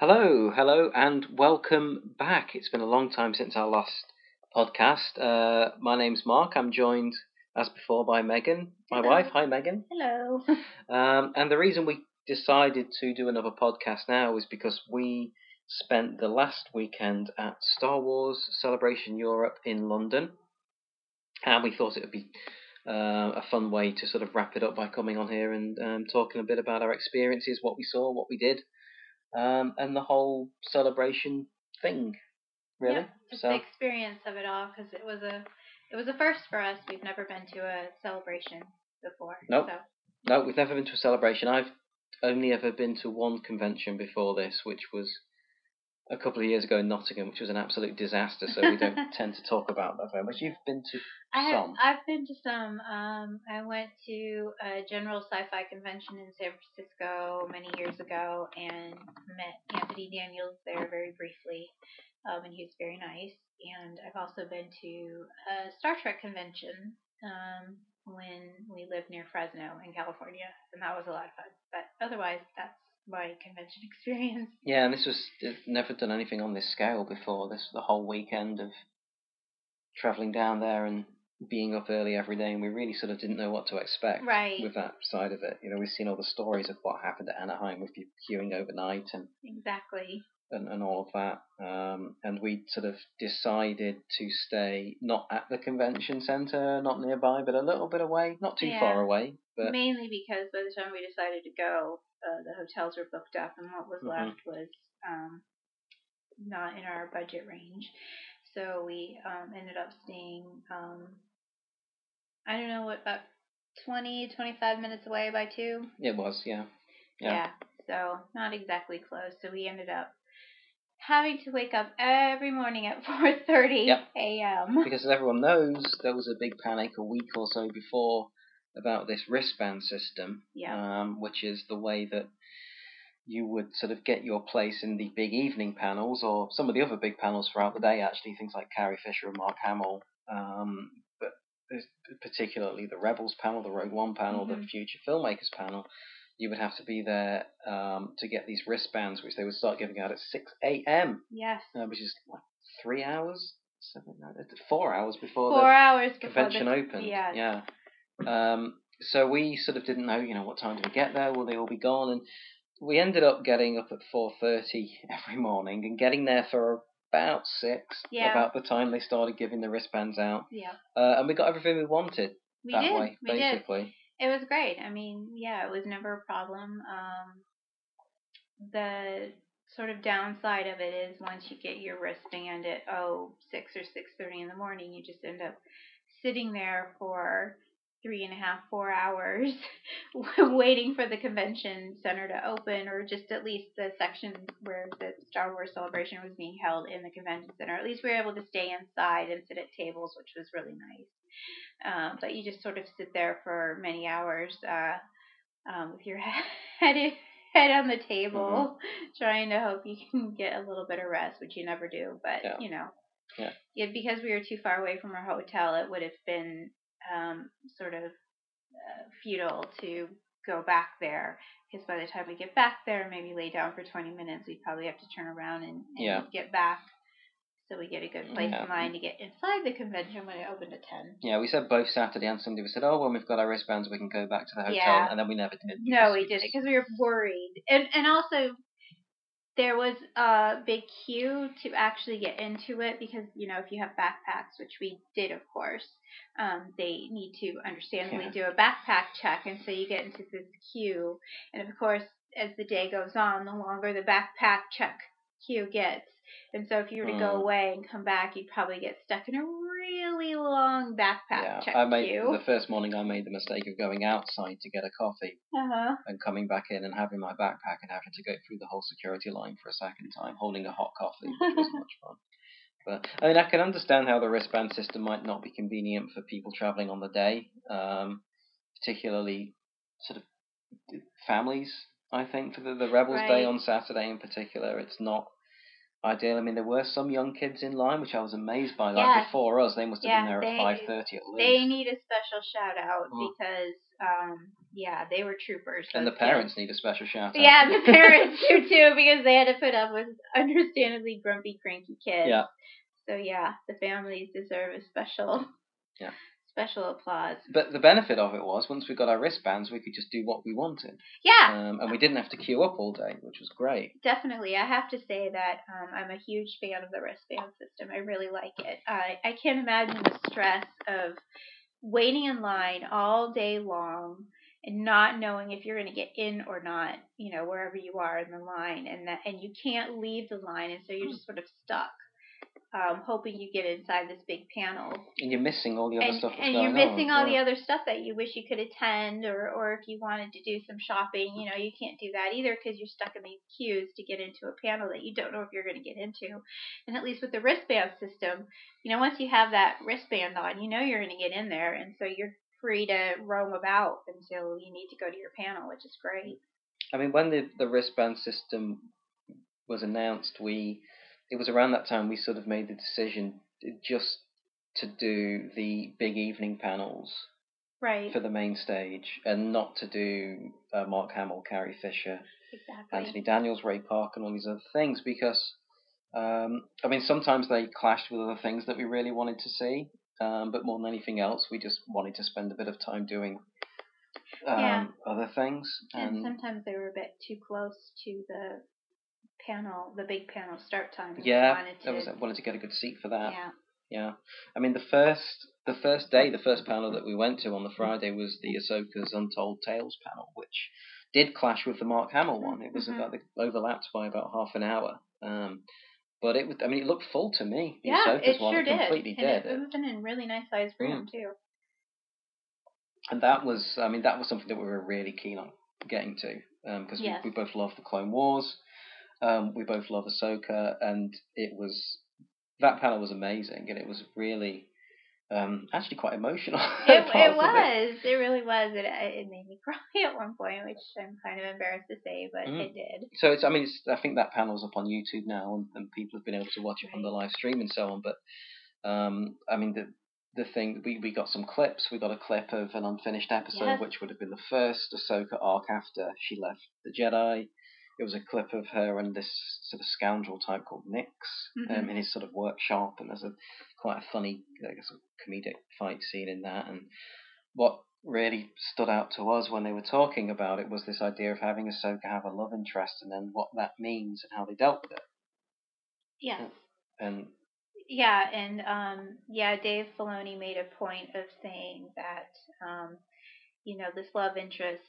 Hello, and welcome back. It's been a long time since our last podcast. My name's Mark. I'm joined, as before, by Megan, my wife. Hi, Megan. Hello. And the reason we decided to do another podcast now is because we spent the last weekend at Star Wars Celebration Europe in London, and we thought it would be a fun way to sort of wrap it up by coming on here and talking a bit about our experiences, what we saw, what we did. And the whole celebration thing, really. Yeah, just the experience of it all, because it was a first for us. We've never been to a celebration before. No, we've never been to a celebration. I've only ever been to one convention before this, which was a couple of years ago in Nottingham, which was an absolute disaster. So we don't tend to talk about that very much. You've been to some. I've been to some. I went to a general sci-fi convention in San Francisco many years ago and met Anthony Daniels there very briefly, and he was very nice. And I've also been to a Star Trek convention when we lived near Fresno in California, and that was a lot of fun. But otherwise, that's my convention experience. Yeah, and this was, never done anything on this scale before. This, the whole weekend of travelling down there and being up early every day, and we really sort of didn't know what to expect with that side of it. You know, we've seen all the stories of what happened at Anaheim with people queuing overnight and and all of that. And we sort of decided to stay not at the convention centre, not nearby, but a little bit away, not too far away. But mainly because by the time we decided to go, the hotels were booked up, and what was left was not in our budget range. So we ended up staying, about 20, 25 minutes away by 2? It was, yeah. So not exactly close. So we ended up having to wake up every morning at 4:30 a.m. Because as everyone knows, there was a big panic a week or so before about this wristband system, which is the way that you would sort of get your place in the big evening panels or some of the other big panels throughout the day, actually, things like Carrie Fisher and Mark Hamill, but particularly the Rebels panel, the Rogue One panel, the Future Filmmakers panel. You would have to be there to get these wristbands, which they would start giving out at 6 a.m., which is like 4 hours before the convention opened. Yeah. So we sort of didn't know, what time do we get there? Will they all be gone? And we ended up getting up at 4:30 every morning and getting there for about 6, about the time they started giving the wristbands out. Yeah. And we got everything we wanted that way, basically. It was great. I mean, it was never a problem. The sort of downside of it is once you get your wristband at 6 or 6:30 in the morning, you just end up sitting there for 3.5-4 hours waiting for the convention center to open, or just at least the section where the Star Wars celebration was being held in the convention center. At least we were able to stay inside and sit at tables, which was really nice. But you just sort of sit there for many hours with your head on the table, trying to hope you can get a little bit of rest, which you never do. But, because we were too far away from our hotel, it would have been futile to go back there, because by the time we get back there, maybe lay down for 20 minutes, we'd probably have to turn around and get back so we get a good place in line to get inside the convention when it opened at 10. Yeah, we said both Saturday and Sunday, we said, when we've got our wristbands, we can go back to the hotel, and then we never did. No, we didn't, because we were worried. And also, there was a big queue to actually get into it because, if you have backpacks, which we did, of course, they need to understandably do a backpack check. And so you get into this queue. And, of course, as the day goes on, the longer the backpack check queue gets. And so if you were to go away and come back, you'd probably get stuck in a really long backpack check queue. The first morning I made the mistake of going outside to get a coffee and coming back in and having my backpack and having to go through the whole security line for a second time, holding a hot coffee, which wasn't much fun. But I mean, I can understand how the wristband system might not be convenient for people travelling on the day, particularly sort of families, I think, for the Rebels Day on Saturday in particular. It's not ideal. I mean, there were some young kids in line, which I was amazed by. Like before us, they must have been there at 5:30 at least. They need a special shout out because Yeah, they were troopers. And the parents need a special shout out. Yeah, the parents do too, because they had to put up with understandably grumpy, cranky kids. Yeah. So yeah, the families deserve a special applause. But the benefit of it was, once we got our wristbands, we could just do what we wanted. Yeah. And we didn't have to queue up all day, which was great. Definitely. I have to say that I'm a huge fan of the wristband system. I really like it. I can't imagine the stress of waiting in line all day long and not knowing if you're going to get in or not, you know, wherever you are in the line. And you can't leave the line, and so you're just sort of stuck. Hoping you get inside this big panel. And you're missing all the other stuff that's going on. And you're missing all the other stuff that you wish you could attend, or if you wanted to do some shopping, you know, you can't do that either because you're stuck in these queues to get into a panel that you don't know if you're going to get into. And at least with the wristband system, you know, once you have that wristband on, you know you're going to get in there, and so you're free to roam about until you need to go to your panel, which is great. I mean, when the wristband system was announced, it was around that time we sort of made the decision just to do the big evening panels for the main stage and not to do Mark Hamill, Carrie Fisher, Anthony Daniels, Ray Park and all these other things because, I mean, sometimes they clashed with other things that we really wanted to see, but more than anything else, we just wanted to spend a bit of time doing other things. And sometimes they were a bit too close to the panel, the big panel start time. Yeah, I wanted to get a good seat for that. Yeah. I mean, the first panel that we went to on the Friday was the Ahsoka's Untold Tales panel, which did clash with the Mark Hamill one. It was about overlapped by about half an hour. But it was, I mean, it looked full to me. The Ahsoka's one completely did. It was in a really nice sized room too. And that was something that we were really keen on getting to because we both loved the Clone Wars. We both love Ahsoka, and that panel was amazing, and it was really, actually quite emotional. It really was. It made me cry at one point, which I'm kind of embarrassed to say, but it did. So I think that panel's up on YouTube now, and people have been able to watch it on the live stream and so on. But I mean, the thing we got some clips. We got a clip of an unfinished episode, which would have been the first Ahsoka arc after she left the Jedi. It was a clip of her and this sort of scoundrel type called Nix in his sort of workshop, and there's quite a funny, I guess, comedic fight scene in that. And what really stood out to us when they were talking about it was this idea of having Ahsoka have a love interest, and then what that means and how they dealt with it. Yeah. Dave Filoni made a point of saying that, you know, this love interest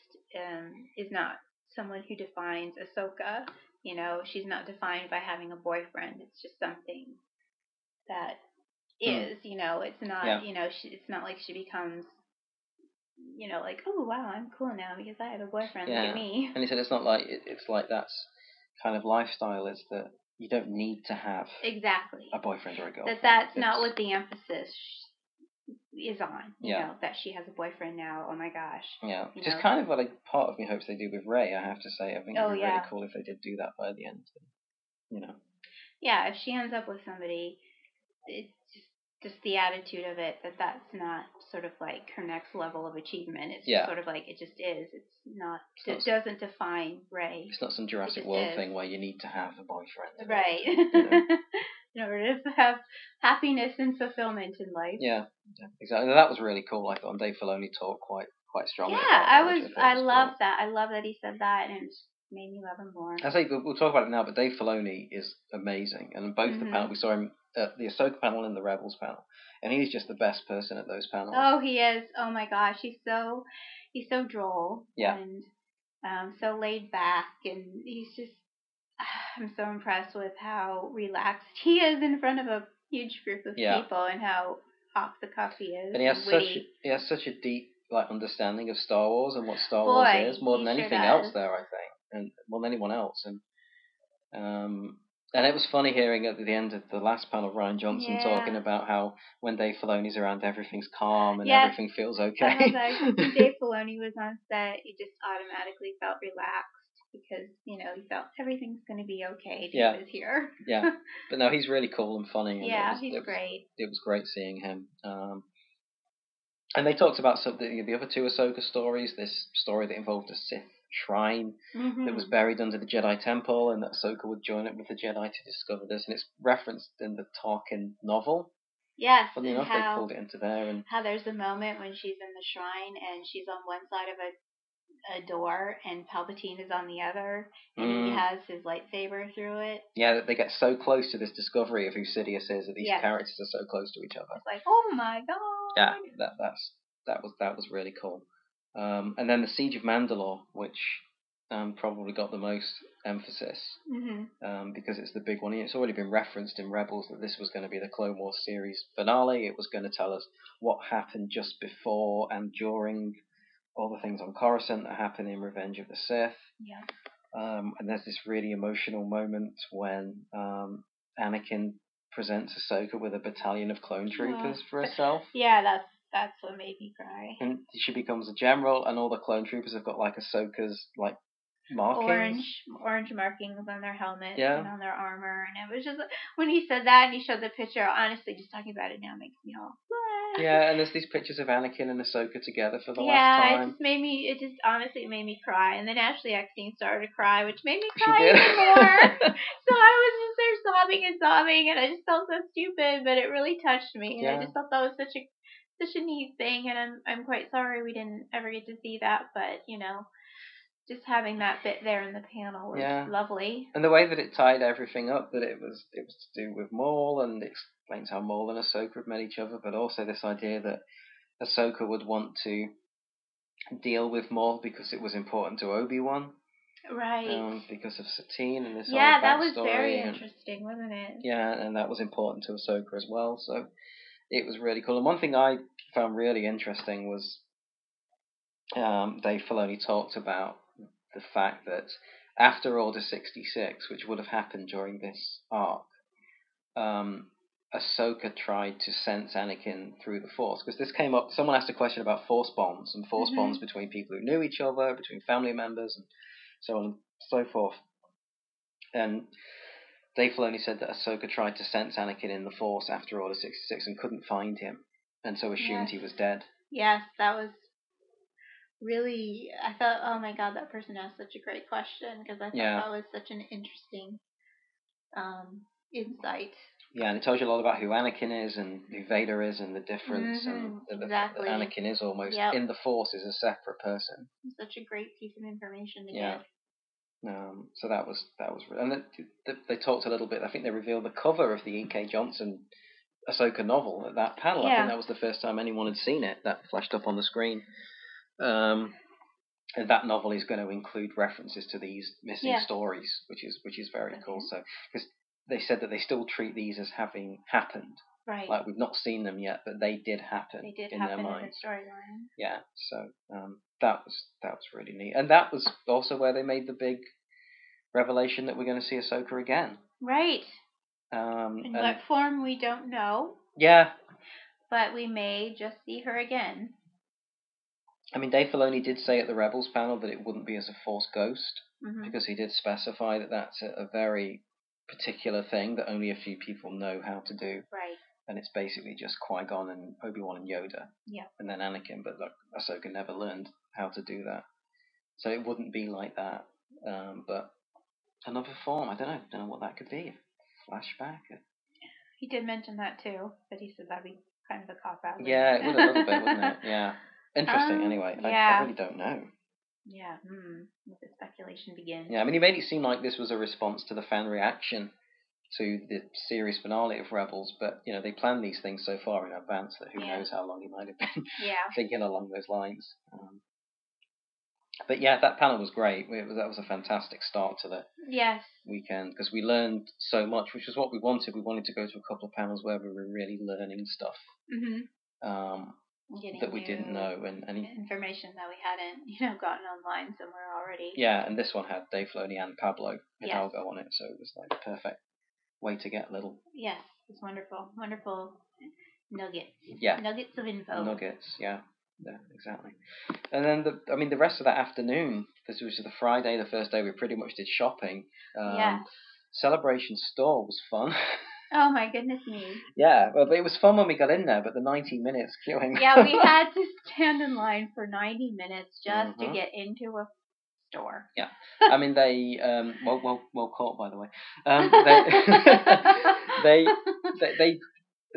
is not someone who defines Ahsoka. You know, she's not defined by having a boyfriend. It's just something that is, you know, it's not, you know, it's not like she becomes, you know, like, oh, wow, I'm cool now because I have a boyfriend. Look at me. And he said it's not like, it's like that's kind of lifestyle. It's that you don't need to have a boyfriend or a girlfriend. That's not what the emphasis is on, you know, that she has a boyfriend now, oh my gosh. Yeah, which is kind of what part of me hopes they do with Rey, I have to say. I think it would be really cool if they did do that by the end, you know. Yeah, if she ends up with somebody, it's just the attitude of it, that's not sort of like her next level of achievement. It's just sort of like, it just is. It doesn't define Rey. It's not some Jurassic World thing where you need to have a boyfriend. Right. In order to have happiness and fulfillment in life. Yeah, exactly. That was really cool. I thought Dave Filoni talked quite strongly. Yeah, I love that. I love that he said that, and it just made me love him more. I say we'll talk about it now, but Dave Filoni is amazing, and both the panel, we saw him at the Ahsoka panel and the Rebels panel, and he's just the best person at those panels. Oh, he is. Oh my gosh, he's so droll. Yeah. And so laid back, and he's just. I'm so impressed with how relaxed he is in front of a huge group of people, and how off the cuff he is. And he has such a deep understanding of Star Wars and what Star Wars is, more than anything else there, I think, and more than anyone else. And it was funny hearing at the end of the last panel Rian Johnson talking about how when Dave Filoni's around, everything's calm and everything feels okay. When Dave Filoni was on set, you just automatically felt relaxed. Because, you know, he felt everything's going to be okay because he's here. Yeah. But no, he's really cool and funny. And he's great. It was great seeing him. And they talked about something, the other two Ahsoka stories, this story that involved a Sith shrine that was buried under the Jedi Temple, and that Ahsoka would join up with the Jedi to discover this. And it's referenced in the Tarkin novel. Yes. Funny enough, they pulled it into there. And how there's a moment when she's in the shrine and she's on one side of a door and Palpatine is on the other, and he has his lightsaber through it. Yeah, they get so close to this discovery of who Sidious is, that these characters are so close to each other. It's like, oh my god. Yeah, that was really cool. And then the Siege of Mandalore, which probably got the most emphasis because it's the big one. It's already been referenced in Rebels that this was going to be the Clone Wars series finale. It was going to tell us what happened just before and during all the things on Coruscant that happen in Revenge of the Sith. Yeah. And there's this really emotional moment when Anakin presents Ahsoka with a battalion of clone troopers for herself. Yeah, that's what made me cry. And she becomes a general, and all the clone troopers have got like Ahsoka's like markings, orange markings on their helmets and on their armor. And it was just, when he said that and he showed the picture, honestly, just talking about it now makes me all. Yeah, and there's these pictures of Anakin and Ahsoka together for the last time. Yeah, it just honestly made me cry. And then Ashley Eckstein started to cry, which made me cry even more. So I was just there sobbing, and I just felt so stupid, but it really touched me. And I just thought that was such a neat thing, and I'm quite sorry we didn't ever get to see that, but, you know, just having that bit there in the panel was lovely. And the way that it tied everything up, that it was to do with Maul, and it explains how Maul and Ahsoka had met each other, but also this idea that Ahsoka would want to deal with Maul because it was important to Obi-Wan. Right. Because of Satine and this whole backstory. Yeah, that was very interesting, wasn't it? Yeah, and that was important to Ahsoka as well, so it was really cool. And one thing I found really interesting was Dave Filoni talked about the fact that after Order 66, which would have happened during this arc, Ahsoka tried to sense Anakin through the Force. Because this came up, someone asked a question about Force bonds, and Force bonds between people who knew each other, between family members, and so on and so forth. And Dave Filoni said that Ahsoka tried to sense Anakin in the Force after Order 66 and couldn't find him, and so assumed he was dead. Yes, that was really... I thought, oh my god, that person asked such a great question, because I thought that was such an interesting insight. Yeah, and it tells you a lot about who Anakin is and who Vader is and the difference, and exactly. That Anakin is almost in the Force is a separate person. Such a great piece of information to get. So that was, and they talked a little bit. I think they revealed the cover of the E.K. Johnson Ahsoka novel at that panel. Yeah. I think that was the first time anyone had seen it. That flashed up on the screen. And that novel is going to include references to these missing stories, which is very cool. So because they said that they still treat these as having happened, right? Like we've not seen them yet, but they did happen. They did in happen their minds. In the storyline. Yeah. So that was really neat, and that was also where they made the big revelation that we're going to see Ahsoka again. Right. In what form we don't know. Yeah. But we may just see her again. I mean, Dave Filoni did say at the Rebels panel that it wouldn't be as a Force ghost, because he did specify that that's a very particular thing that only a few people know how to do. Right. And it's basically just Qui-Gon and Obi-Wan and Yoda. Yeah. And then Anakin, but look, Ahsoka never learned how to do that. So it wouldn't be like that. But another form, I don't know what that could be. Flashback. He did mention that too, but he said that'd be kind of a cop-out. Yeah, it would a little bit, wouldn't it? Yeah. Interesting, anyway. I really don't know. Yeah. Let the speculation begin. Yeah, I mean, he made it seem like this was a response to the fan reaction to the series finale of Rebels, but, you know, they planned these things so far in advance that who knows how long he might have been thinking along those lines. But, yeah, that panel was great. That was a fantastic start to the weekend, because we learned so much, which is what we wanted. We wanted to go to a couple of panels where we were really learning stuff that we didn't know. And information that we hadn't, gotten online somewhere already. Yeah, and this one had Dave Filoni and Pablo Hidalgo on it, so it was like the perfect way to get little. Yes, it's wonderful. Wonderful nuggets. Yeah. Nuggets of info. Nuggets, yeah, exactly. And then, the rest of that afternoon, because it was the Friday, the first day, we pretty much did shopping. Celebration Store was fun. Oh my goodness me. Yeah, well, it was fun when we got in there, but the 90 minutes queuing. Yeah, we had to stand in line for 90 minutes just to get into a store. Yeah. I mean, they, well caught, by the way. They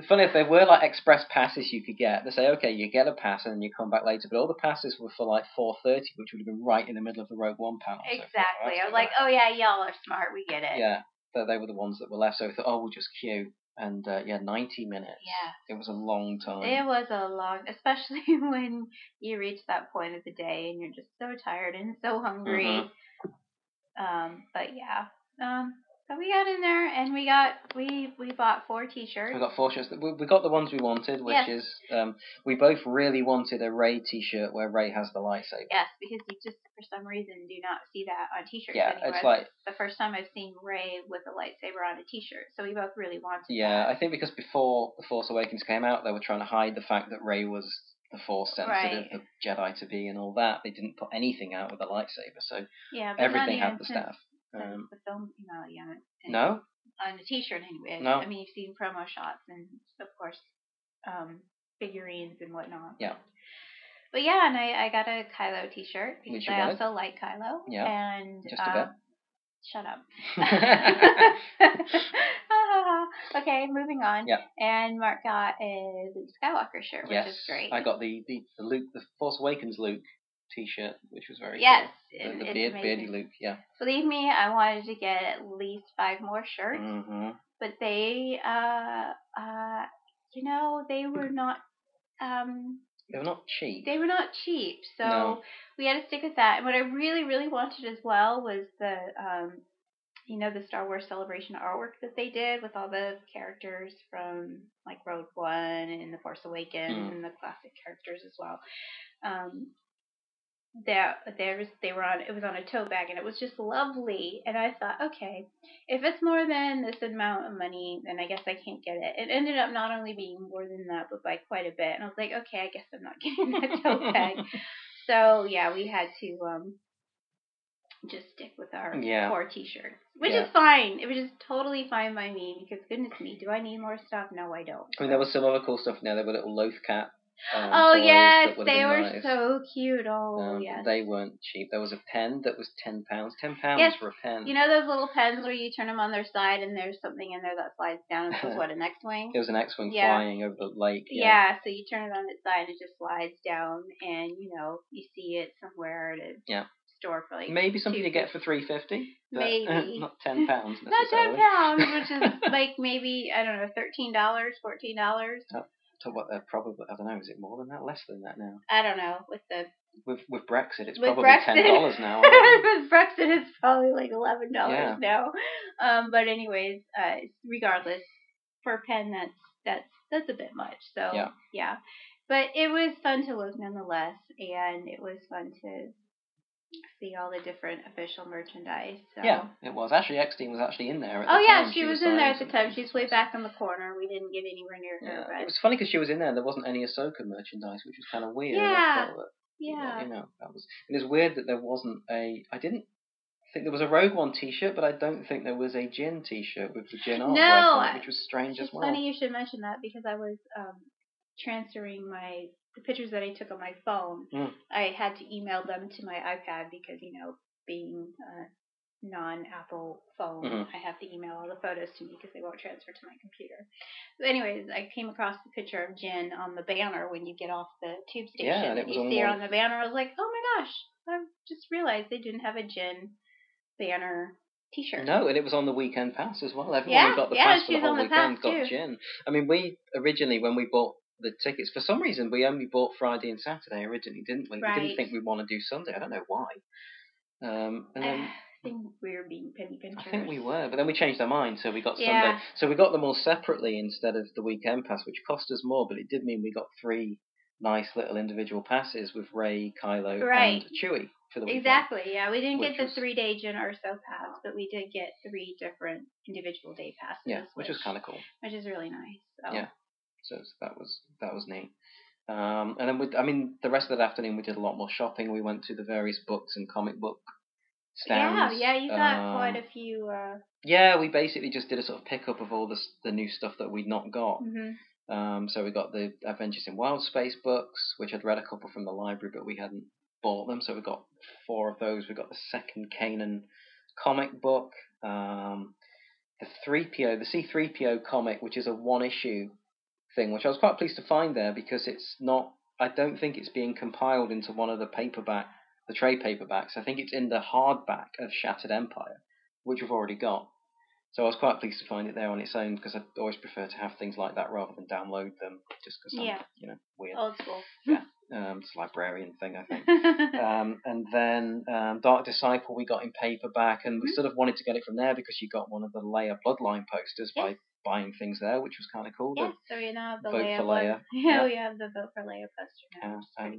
funny, if there were like express passes you could get, they say, okay, you get a pass and then you come back later. But all the passes were for like 4:30, which would have been right in the middle of the Rogue One panel. Exactly. So I was like, oh yeah, y'all are smart. We get it. Yeah. That they were the ones that were left. So we thought, oh, we'll just queue. And 90 minutes. Yeah. It was a long time. It was a long, especially when you reach that point of the day and you're just so tired and so hungry. Mm-hmm. But yeah. So we got in there and we bought 4 t-shirts. We got 4 shirts. We got the ones we wanted, which is we both really wanted a Rey t-shirt where Rey has the lightsaber. Yes, because you just for some reason do not see that on t-shirts anymore. Yeah, it's like the first time I've seen Rey with a lightsaber on a t-shirt. So we both really wanted. Yeah, that. I think because before The Force Awakens came out, they were trying to hide the fact that Rey was the Force sensitive, the Jedi to be, and all that. They didn't put anything out with a lightsaber, so everything had the staff. The film came out on a t-shirt anyway. No. I mean, you've seen promo shots and of course figurines and whatnot. Yeah. But yeah, and I got a Kylo t-shirt because I also like Kylo. Yeah. And just a bit. Shut up. Okay, moving on. Yeah. And Mark got a Luke Skywalker shirt, which is great. I got the Luke, the Force Awakens Luke t-shirt, which was very cool. The beardy Luke, believe me, I wanted to get at least 5 more shirts, but they they were not cheap, so we had to stick with that. And what I really wanted as well was the the Star Wars Celebration artwork that they did with all the characters from like Rogue One and The Force Awakens and the classic characters as well. It was on a tote bag, and it was just lovely. And I thought, okay, if it's more than this amount of money, then I guess I can't get it. It ended up not only being more than that, but by quite a bit. And I was like, okay, I guess I'm not getting that tote bag. So yeah, we had to just stick with our core t-shirts, which is fine. It was just totally fine by me because goodness me, do I need more stuff? No, I don't. I mean, there was some other cool stuff. Now they were little loaf cat. Oh yes, they were so cute. Oh yes, they weren't cheap. There was a pen that was £10. £10 for a pen. You know those little pens where you turn them on their side and there's something in there that slides down. It was an X-wing. It was an X-wing flying over the lake. Yeah, so you turn it on its side and it just slides down, and you see it somewhere at a store for like maybe something to get for $3.50. Maybe not £10. Not £10, which is like maybe I don't know $13, $14. To what they're probably, I don't know, is it more than that, less than that now? I don't know. With Brexit, it's probably Brexit, $10 now. With Brexit, it's probably like $11 now. But anyways, regardless, for a pen, that's a bit much. So yeah, but it was fun to look nonetheless, and it was fun to see all the different official merchandise. So. Yeah, it was. Actually, Eckstein was actually in there at the time. Oh, yeah, she was in there at the time. She's way back in the corner. We didn't get anywhere near her. But it was funny because she was in there and there wasn't any Ahsoka merchandise, which was kind of weird. Yeah, it was weird that there wasn't a... I didn't think there was a Rogue One t-shirt, but I don't think there was a Jyn t-shirt with the Jyn artwork, which was strange as well. It's funny you should mention that because I was transferring the pictures that I took on my phone, I had to email them to my iPad because, being a non-Apple phone, I have to email all the photos to me because they won't transfer to my computer. So anyways, I came across the picture of Jyn on the banner when you get off the tube station. Yeah, and you see her on the banner. I was like, oh my gosh, I just realized they didn't have a Jyn banner t-shirt. No, and it was on the weekend pass as well. Everyone who got the pass for the whole weekend got Jyn. I mean, we originally, when we bought the tickets, for some reason we only bought Friday and Saturday originally, didn't we? Right. We didn't think we want to do Sunday. I don't know why. And then I think we were being penny pinchers. I think we were, but then we changed our mind, so we got Sunday. So we got them all separately instead of the weekend pass, which cost us more, but it did mean we got 3 nice little individual passes with Rey, Kylo, and Chewie for the weekend. Exactly. Yeah, we didn't get the 3-day Jyn Erso pass, but we did get 3 different individual day passes. Yeah, which was kind of cool. Which is really nice. So. Yeah. So that was neat. And then the rest of that afternoon we did a lot more shopping. We went to the various books and comic book stands. Yeah, you got quite a few. Yeah, we basically just did a sort of pickup of all the new stuff that we'd not got. Mm-hmm. So we got the Adventures in Wild Space books, which I'd read a couple from the library, but we hadn't bought them. So we got 4 of those. We got the second Kanan comic book, the C-3PO comic, which is a one-issue thing, which I was quite pleased to find there because it's not. I don't think it's being compiled into one of the trade paperbacks. I think it's in the hardback of Shattered Empire, which we've already got. So I was quite pleased to find it there on its own because I always prefer to have things like that rather than download them just because I'm, weird. Old school. Yeah. It's a librarian thing, I think. And then Dark Disciple we got in paperback, and we sort of wanted to get it from there because you got one of the Leia Bloodline posters by buying things there, which was kind of cool. Yeah, so we now have the Vote for Leia. Yeah, we have the Vote for Leia poster now. Yeah,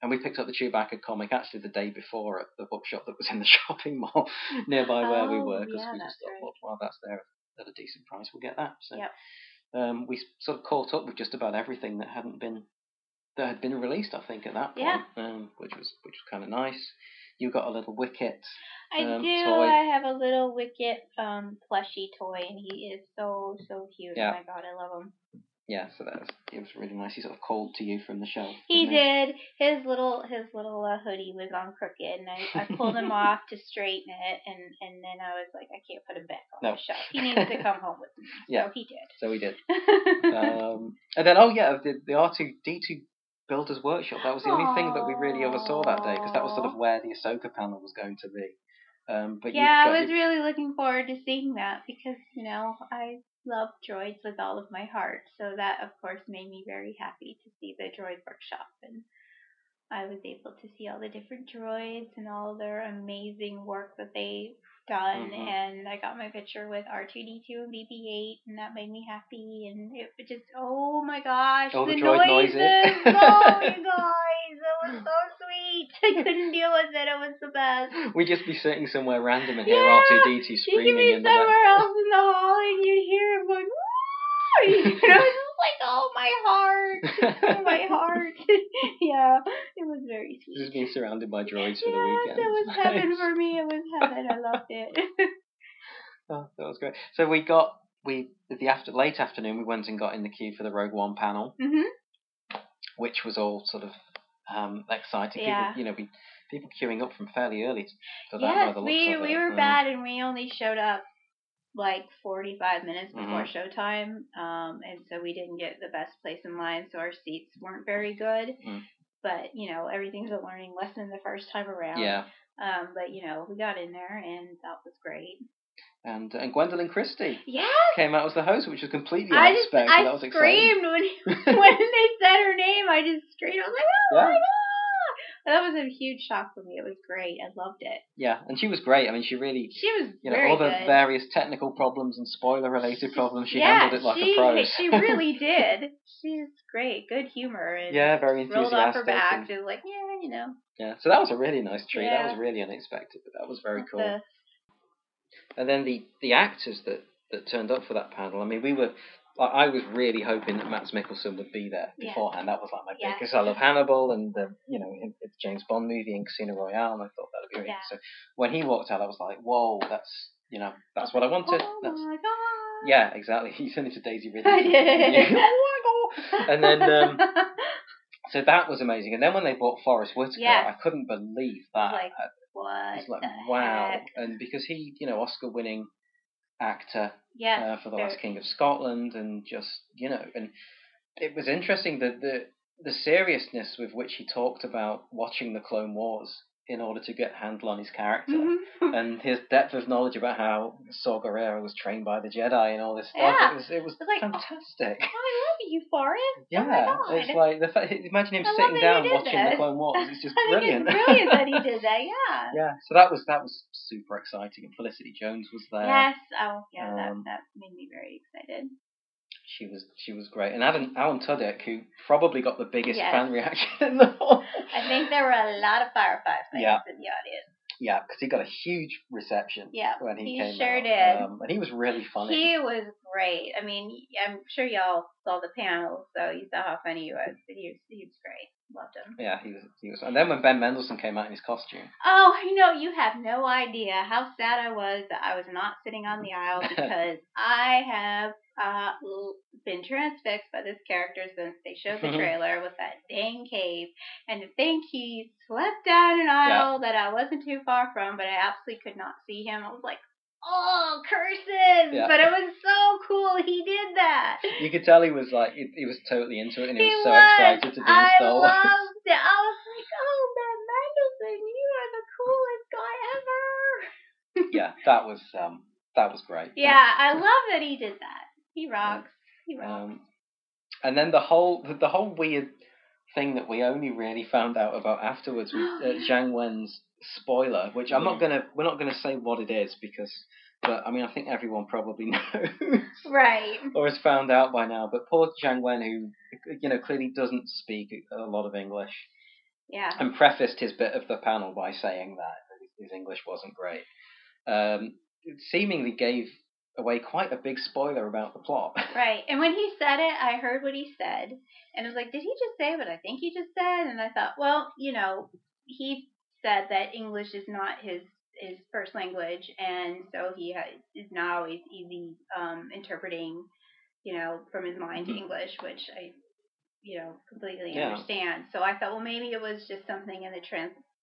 and we picked up the Chewbacca comic actually the day before at the bookshop that was in the shopping mall nearby where we were, because we just thought, well, that's there at a decent price, we'll get that. So we sort of caught up with just about everything that had been released, I think, at that point, which was kind of nice. You got a little Wicket I do. Toy. I have a little Wicket plushie toy, and he is so cute. Yeah. Oh my God, I love him. Yeah, so it was really nice. He sort of called to you from the shelf. He did. His little hoodie was on crooked, and I pulled him off to straighten it, and then I was like, I can't put him back on the shelf. He needs to come home with me. Yeah. So he did. So he did. And then, the R2-D2 Builder's Workshop. That was the only thing that we really oversaw that day, because that was sort of where the Ahsoka panel was going to be. I was really looking forward to seeing that because, I love droids with all of my heart. So that, of course, made me very happy to see the Droid Workshop. And I was able to see all the different droids and all their amazing work that they've done. Mm-hmm. And I got my picture with R2-D2 and BB-8, and that made me happy. And it was just, oh my gosh, all the droid noises. Oh, you guys, it was so sweet. I couldn't deal with it. It was the best. We'd just be sitting somewhere random and hear R2-D2 screaming. You could be somewhere else in the hall, and you'd hear him going, woo! Like, oh, my heart. Oh, my heart. Yeah, it was very sweet. Just being surrounded by droids for the weekend. It was heaven for me. It was heaven. I loved it. Oh, that was great. So late afternoon, we went and got in the queue for the Rogue One panel, mm-hmm. which was all sort of exciting. Yeah. People, people queuing up from fairly early for that. Yes, we were bad, and we only showed up like 45 minutes before mm-hmm. showtime, and so we didn't get the best place in line, so our seats weren't very good, mm. but, everything's a learning lesson the first time around. Yeah. But, we got in there, and that was great. And Gwendolyn Christie came out as the host, which was completely unexpected. I that was screamed when they said her name. I just screamed. I was like, oh, my God. That was a huge shock for me. It was great. I loved it. Yeah, and she was great. I mean, she was very all the good. Various technical problems and spoiler-related problems, she handled it like a pro. She really did. She's great. Good humor. And very enthusiastic. Rolled off her back. She was like, Yeah, so that was a really nice treat. Yeah. That was really unexpected, but that was very cool. And then the actors that turned up for that panel, I mean, I was really hoping that Matt Mikkelsen would be there beforehand. That was like my big, because I love Hannibal and the James Bond movie and Casino Royale, and I thought that'd be really so. When he walked out, I was like, whoa, that's what I wanted. Oh my God! Yeah, exactly. He turned into Daisy Ridley. I did. Oh my God! And then so that was amazing. And then when they brought Forrest Whitaker, I couldn't believe that. Like, what? It's like wow, heck? And because he, Oscar-winning actor for The Last King of Scotland, and just and it was interesting that the seriousness with which he talked about watching the Clone Wars in order to get a handle on his character, mm-hmm. and his depth of knowledge about how Saw Gerrera was trained by the Jedi and all this stuff. Yeah. It was like, fantastic. Oh, I love you, Forrest. Yeah, oh it's like imagine him sitting down watching the Clone Wars. It's just brilliant. It's brilliant that he did that. Yeah. Yeah. So that was super exciting, and Felicity Jones was there. Yes. Oh, yeah. That made me very excited. She was great. And Alan Tudyk, who probably got the biggest fan reaction in the whole. I think there were a lot of Firefly fans in the audience. Yeah, because he got a huge reception when he came out. He sure did. And he was really funny. He was great. I mean, I'm sure y'all saw the panel, so you saw how funny he was. But he was great. loved him. Yeah, he was. And then when Ben Mendelsohn came out in his costume. Oh, you know, you have no idea how sad I was that I was not sitting on the aisle because I have been transfixed by this character since they showed the trailer with that dang cave. And to think he slept down an aisle that I wasn't too far from, but I absolutely could not see him. I was like, oh, curses! Yeah. But it was so cool he did that. You could tell he was like, he was totally into it and he was so excited to be in Star Wars. I loved it. I was like, oh, Ben Mendelsohn, you are the coolest guy ever. Yeah, that was great. Yeah, I love that he did that. He rocks. Yeah. He rocks. And then the whole weird thing that we only really found out about afterwards was Zhang Wen's spoiler, which we're not gonna say what it is but I mean I think everyone probably knows, right? Or has found out by now. But poor Zhang Wen, who clearly doesn't speak a lot of English, and prefaced his bit of the panel by saying that his English wasn't great. It seemingly gave away quite a big spoiler about the plot. Right. And when he said it, I heard what he said, and I was like, did he just say what I think he just said? And I thought, well, he said that English is not his first language, and so is not always easy interpreting, from his mind to English, which I, completely understand. So I thought, well, maybe it was just something in the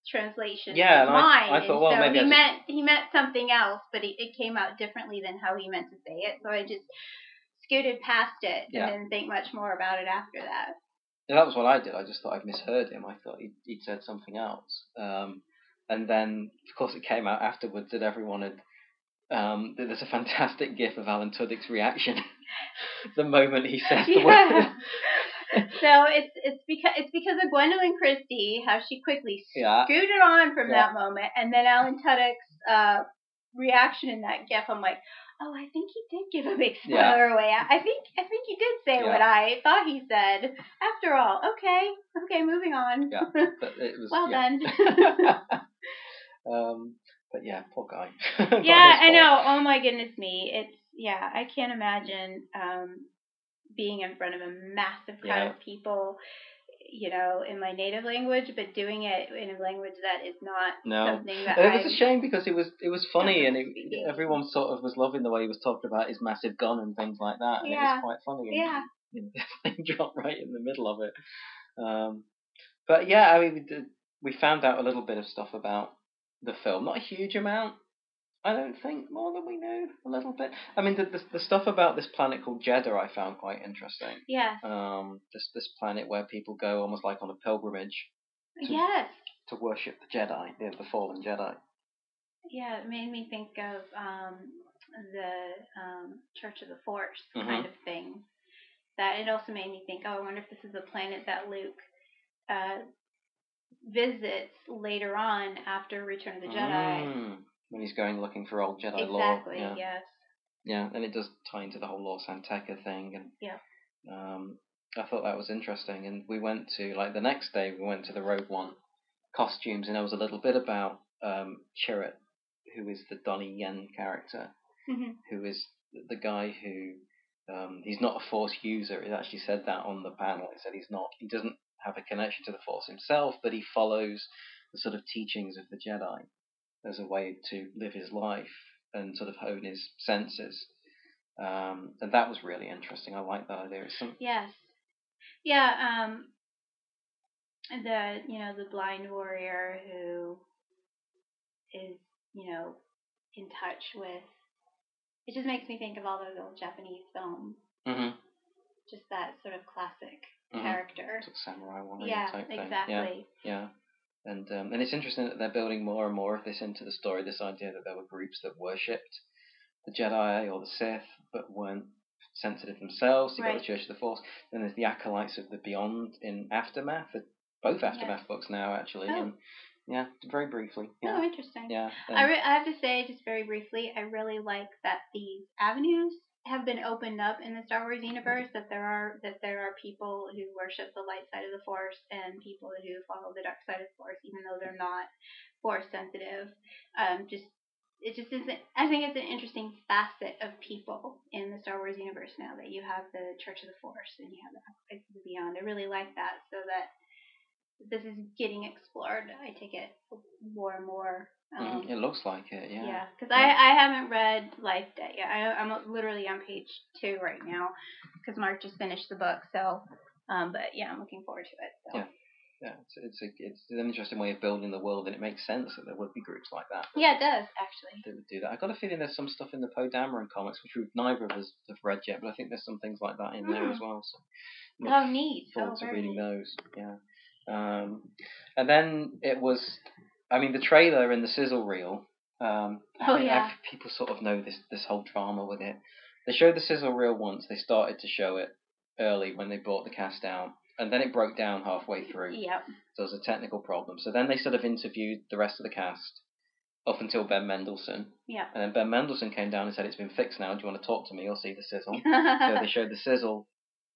translation in his mind. I thought, well, so maybe he meant something else, but it came out differently than how he meant to say it. So I just scooted past it and didn't think much more about it after that. Yeah, that was what I did. I just thought I'd misheard him. I thought he'd said something else. And then, of course, it came out afterwards that everyone had... there's a fantastic gif of Alan Tudyk's reaction the moment he said the word. So it's because of Gwendolyn Christie, how she quickly scooted on from that moment. And then Alan Tudyk's reaction in that gif, I'm like... oh, I think he did give a big spoiler away. I think he did say what I thought he said. After all, okay, moving on. Yeah, but it was well done. But yeah, poor guy. Yeah, I know. Oh my goodness me, I can't imagine being in front of a massive crowd of people, in my native language, but doing it in a language that is not something that it was a shame because it was funny and everyone sort of was loving the way he was talking about his massive gun and things like that, and it was quite funny. And they dropped right in the middle of it. But yeah, I mean, we found out a little bit of stuff about the film, not a huge amount. I don't think more than we knew, a little bit. I mean, the stuff about this planet called Jeddah I found quite interesting. Yes. This planet where people go almost like on a pilgrimage to worship the Jedi, the fallen Jedi. Yeah, it made me think of the Church of the Force kind of thing. That it also made me think, oh, I wonder if this is a planet that Luke visits later on after Return of the Jedi. When he's going looking for old Jedi lore. Exactly, yes. Yeah, and it does tie into the whole Lor San Tekka thing. And, I thought that was interesting. And we went to, the next day, we went to the Rogue One costumes, and I was a little bit about Chirrut, who is the Donnie Yen character, who is the guy who, he's not a Force user. It actually said that on the panel. It said he doesn't have a connection to the Force himself, but he follows the sort of teachings of the Jedi as a way to live his life and sort of hone his senses. And that was really interesting. I like that idea. Yes. Yeah, the blind warrior who is, in touch with... It just makes me think of all those old Japanese films. Mm-hmm. Just that sort of classic character. Sort of samurai warrior type thing. Exactly. Yeah, exactly. Yeah. And it's interesting that they're building more and more of this into the story, this idea that there were groups that worshipped the Jedi or the Sith but weren't sensitive themselves. You've got the Church of the Force. Then there's the Acolytes of the Beyond in Aftermath, both Aftermath books now, actually. Oh. And, very briefly. Yeah. Oh, interesting. Yeah. I have to say, just very briefly, I really like that these avenues have been opened up in the Star Wars universe, that there are people who worship the light side of the Force and people who follow the dark side of the Force, even though they're not Force sensitive. I think it's an interesting facet of people in the Star Wars universe now, that you have the Church of the Force and you have the Acolytes of the Beyond. I really like that, so that this is getting explored, I take it, more and more. It looks like it, yeah. Yeah, because I haven't read Life Debt yet. I'm literally on page 2 right now because Mark just finished the book. So, but yeah, I'm looking forward to it. So. Yeah. Yeah, it's an interesting way of building the world, and it makes sense that there would be groups like that. Yeah, it does, actually. That would do that. I got a feeling there's some stuff in the Poe Dameron comics, which neither of us have read yet, but I think there's some things like that in there as well. So, oh, neat. Thoughts of reading those, yeah. And then it was, I mean, the trailer and the sizzle reel. People sort of know this whole drama with it. They showed the sizzle reel once. They started to show it early when they brought the cast out. And then it broke down halfway through. Yep. So there was a technical problem. So then they sort of interviewed the rest of the cast up until Ben Mendelsohn. Yeah. And then Ben Mendelsohn came down and said, "It's been fixed now. Do you want to talk to me or see the sizzle?" So they showed the sizzle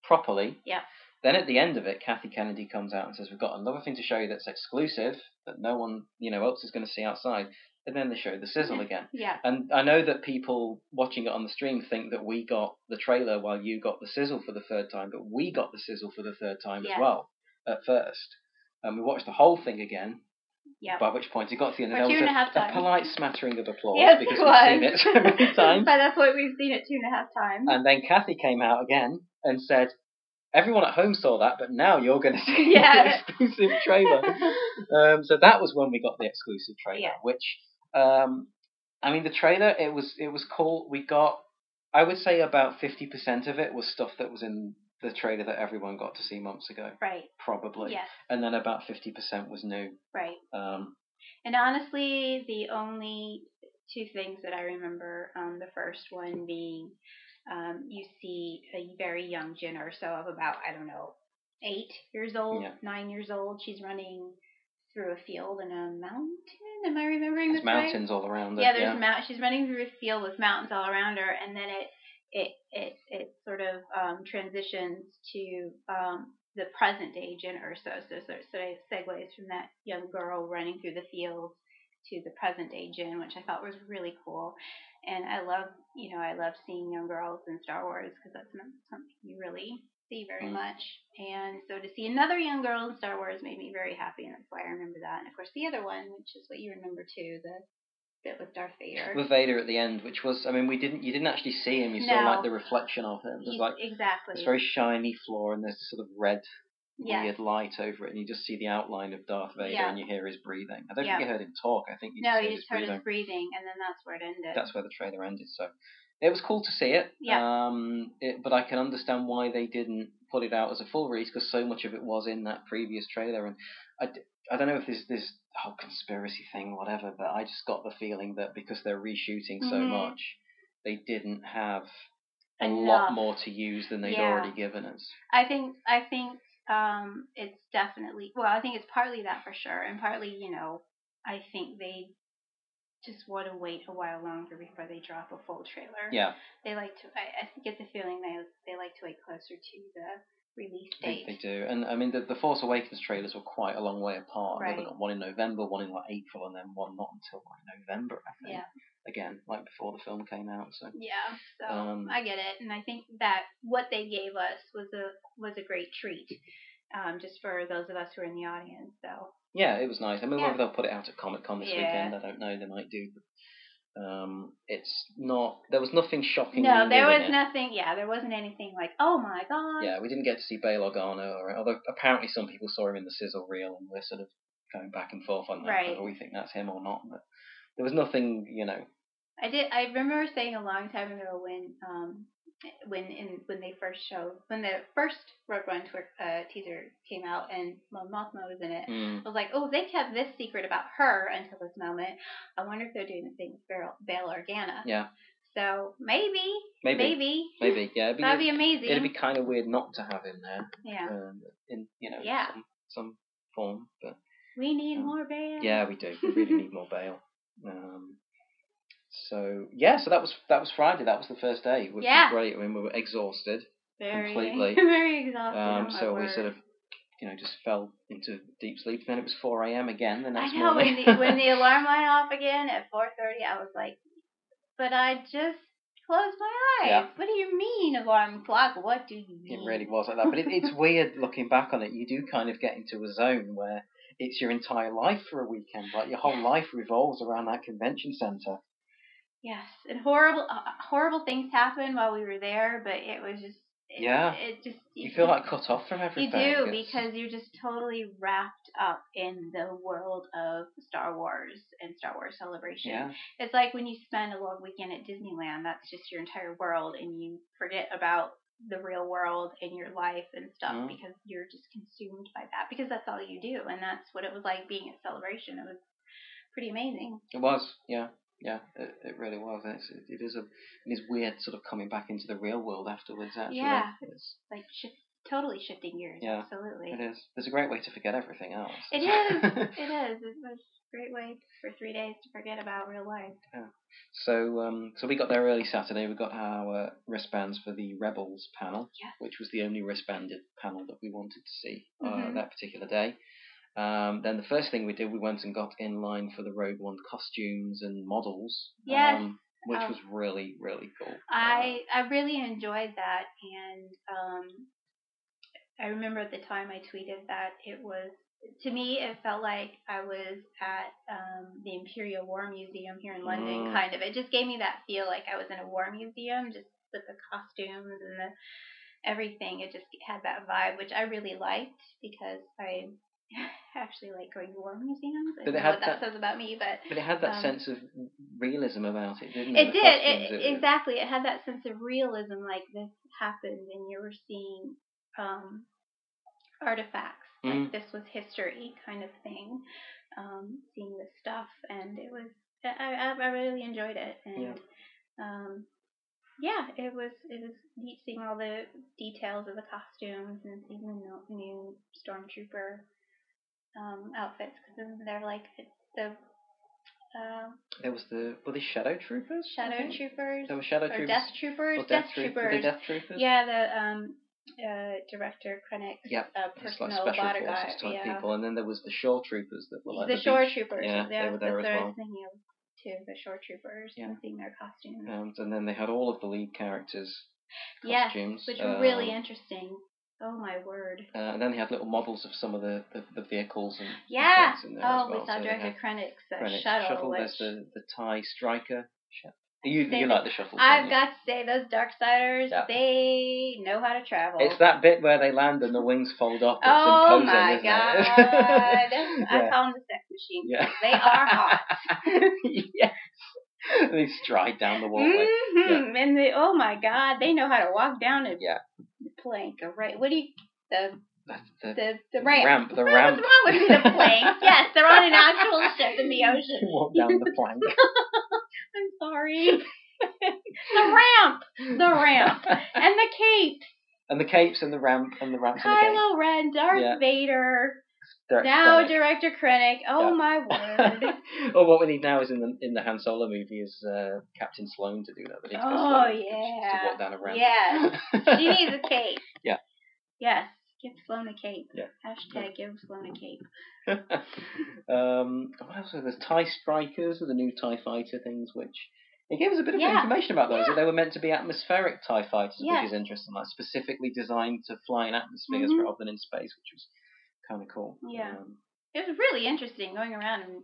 properly. Yeah. Then at the end of it, Kathy Kennedy comes out and says, "We've got another thing to show you that's exclusive that no one, else is going to see outside." And then they show the sizzle again. Yeah. And I know that people watching it on the stream think that we got the trailer while you got the sizzle for the third time, but we got the sizzle for the third time as well at first. And we watched the whole thing again, by which point it got to the end. There was a polite smattering of applause because we've seen it so many times. By that point, we've seen it 2.5 times. And then Kathy came out again and said, "Everyone at home saw that, but now you're going to see the exclusive trailer." So that was when we got the exclusive trailer, which... the trailer, it was cool. We got, I would say about 50% of it was stuff that was in the trailer that everyone got to see months ago. Right. Probably. Yes. And then about 50% was new. Right. And honestly, the only two things that I remember, the first one being, you see a very young Jyn Erso of about, 8 years old, 9 years old. She's running through a field and a mountain. Am I remembering this right? There's mountains all around her. Yeah, she's running through a field with mountains all around her, and then it sort of transitions to the present day Jyn Erso. So it segues from that young girl running through the field to the present day Jyn, which I thought was really cool. And I love seeing young girls in Star Wars because that's not something you really see very much, and so to see another young girl in Star Wars made me very happy, and that's why I remember that. And of course, the other one, which is what you remember too, the bit with Darth Vader. With Vader at the end, which was, you didn't actually see him. You saw like the reflection of him. It was like exactly this very shiny floor, and there's this sort of red weird light over it, and you just see the outline of Darth Vader, and you hear his breathing. I don't think you heard him talk. I think you just heard his breathing, and then that's where it ended. That's where the trailer ended. So. It was cool to see it, but I can understand why they didn't put it out as a full release because so much of it was in that previous trailer. And I don't know if there's this whole conspiracy thing, whatever, but I just got the feeling that because they're reshooting so much, they didn't have a lot more to use than they'd already given us. I think it's definitely... Well, I think it's partly that for sure, and partly, I think they... just want to wait a while longer before they drop a full trailer. Yeah. They like to, I get the feeling they like to wait closer to the release date. They do. And the Force Awakens trailers were quite a long way apart. Right. They got one in November, one in April, and then one not until November, I think. Yeah. Again, before the film came out. So. Yeah. So I get it. And I think that what they gave us was a great treat. Just for those of us who are in the audience, so. Yeah, it was nice. Whether they'll put it out at Comic-Con this weekend, I don't know. They might do. It's not. There was nothing shocking. No, there was nothing. Yeah, there wasn't anything like, oh my god. Yeah, we didn't get to see Bail Organa, although apparently some people saw him in the sizzle reel, and we're sort of going back and forth on that. Right. Whether we think that's him or not, but there was nothing, I remember saying a long time ago when the first Rogue One teaser came out and Mon Mothma was in it, I was like, oh, they kept this secret about her until this moment. I wonder if they're doing the same with Bail Organa. Yeah. So maybe. Yeah. That'd be amazing. It'd be kind of weird not to have him there. Yeah. Some form, but we need more Bail. Yeah, we do. We really need more Bail. So that was Friday. That was the first day, which was great. We were exhausted completely. Very exhausted. We sort of, just fell into deep sleep. Then it was 4 a.m. again the next morning. When the alarm went off again at 4:30, I was like, but I just close my eyes. Yeah. What do you mean, alarm clock? What do you mean? It really was like that. But it's weird looking back on it. You do kind of get into a zone where it's your entire life for a weekend. Like, your whole life revolves around that convention centre. Yes, and horrible things happened while we were there, but it was just... You feel like cut off from everything. You do, because you're just totally wrapped up in the world of Star Wars and Star Wars Celebration. Yeah. It's like when you spend a long weekend at Disneyland, that's just your entire world, and you forget about the real world and your life and stuff because you're just consumed by that, because that's all you do, and that's what it was like being at Celebration. It was pretty amazing. It was, yeah. Yeah, it really was. It is weird sort of coming back into the real world afterwards, actually. Yeah, it's like totally shifting gears, yeah, absolutely. It is. It's a great way to forget everything else. It is. It is. It was a great way for 3 days to forget about real life. Yeah. So we got there early Saturday. We got our wristbands for the Rebels panel, which was the only wristbanded panel that we wanted to see that particular day. Then the first thing we did, we went and got in line for the Rogue One costumes and models, which was really, really cool. I really enjoyed that, and I remember at the time I tweeted that it was, to me, it felt like I was at the Imperial War Museum here in London, kind of. It just gave me that feel like I was in a war museum, just with the costumes and the everything. It just had that vibe, which I really liked, because I actually like going to war museums. I don't know what that says about me, but it had that sense of realism about it, didn't it? It did. Exactly. It had that sense of realism, like this happened and you were seeing artifacts, like this was history kind of thing, seeing this stuff, and it was, I really enjoyed it, and yeah, it was neat seeing all the details of the costumes and seeing the new stormtrooper outfits, because they're like were they shadow troopers? Shadow troopers. There were shadow troopers. Death troopers. Death troopers. Yeah, the director Krennic's personal like bodyguard. People. And then there was the shore troopers that were like the shore troopers. Yeah, they were there as well. I was thinking of too, the shore troopers and seeing their costumes. And then they had all of the lead characters' costumes, which were really interesting. Oh my word! And then they had little models of some of the vehicles and things in there as well. We saw Director Krennic's shuttle. There's the TIE Striker. You like the shuttle? I've got to say, those Darksiders, they know how to travel. It's that bit where they land and the wings fold up. It's imposing, isn't it? Oh my god! I call them the sex machine. Yeah. They are hot. Yes. They stride down the walkway. Mm-hmm. Yeah. And they, oh my god, they know how to walk down it. Yeah. Plank, right? What do you the ramp? The ramp. What's wrong with me? The plank? Yes, they're on an actual ship in the ocean. Walk down the plank. I'm sorry. The ramp, and the capes, and the ramp. Kylo Ren, Darth Vader. Director Krennic. Oh my word! Well, what we need now is in the Han Solo movie is Captain Sloane to do that. But to walk down a ramp. Yeah, she needs a cape. Yeah. Yes, give Sloane a cape. Yeah. Hashtag give Sloane a cape. What else? There's TIE Strikers with the new TIE Fighter things, which it gave us a bit of information about those. Yeah. They were meant to be atmospheric TIE Fighters, which is interesting. Like specifically designed to fly in atmospheres rather than in space, which was kind of cool. Yeah. It was really interesting going around and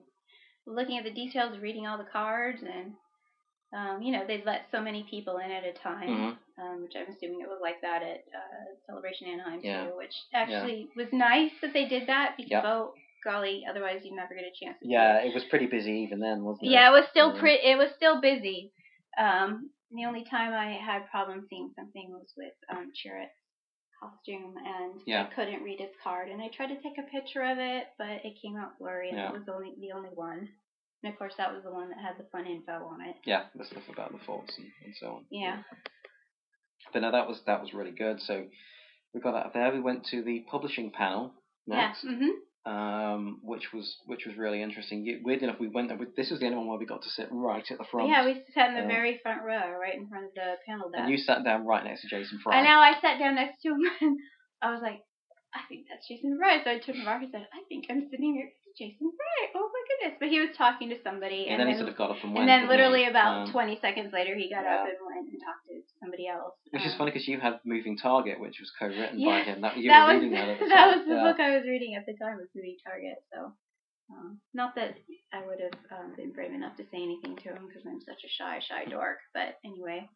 looking at the details, reading all the cards, and they'd let so many people in at a time, which I'm assuming it was like that at Celebration Anaheim too, which actually was nice that they did that, because oh golly, otherwise you'd never get a chance to see it. It was pretty busy even then, wasn't it? Yeah, it was still it was still busy. The only time I had problems seeing something was with Chirrut costume, and I couldn't read his card, and I tried to take a picture of it, but it came out blurry, and it was the only one, and of course that was the one that had the fun info on it, the stuff about the Force and so on, but no, that was really good. So we got out of there, we went to the publishing panel next, which was really interesting. Weird enough, we went, this was the only one where we got to sit right at the front. Yeah, we sat in the very front row, right in front of the panel desk. And you sat down right next to Jason Fry. I know, I sat down next to him, and I was like, I think that's Jason Fry. So I turned to Mark and said, I think I'm sitting next to Jason Fry. Oh my this, but he was talking to somebody. And then he sort of got up and went. And then literally about 20 seconds later, he got up and went and talked to somebody else. Which is funny because you had Moving Target, which was co-written by him. That was the book I was reading at the time, was Moving Target. So not that I would have been brave enough to say anything to him because I'm such a shy dork. But anyway.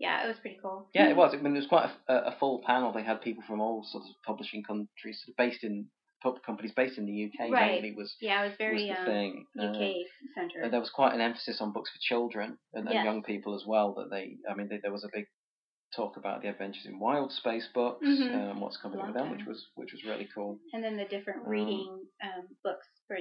Yeah, it was pretty cool. Yeah, it was. I mean, it was quite a full panel. They had people from all sorts of publishing countries, sort of companies based in the UK. Right. Mainly it was very UK centered. There was quite an emphasis on books for children and young people as well. There was a big talk about the Adventures in Wild Space books and what's coming with them, which was really cool. And then the different reading books for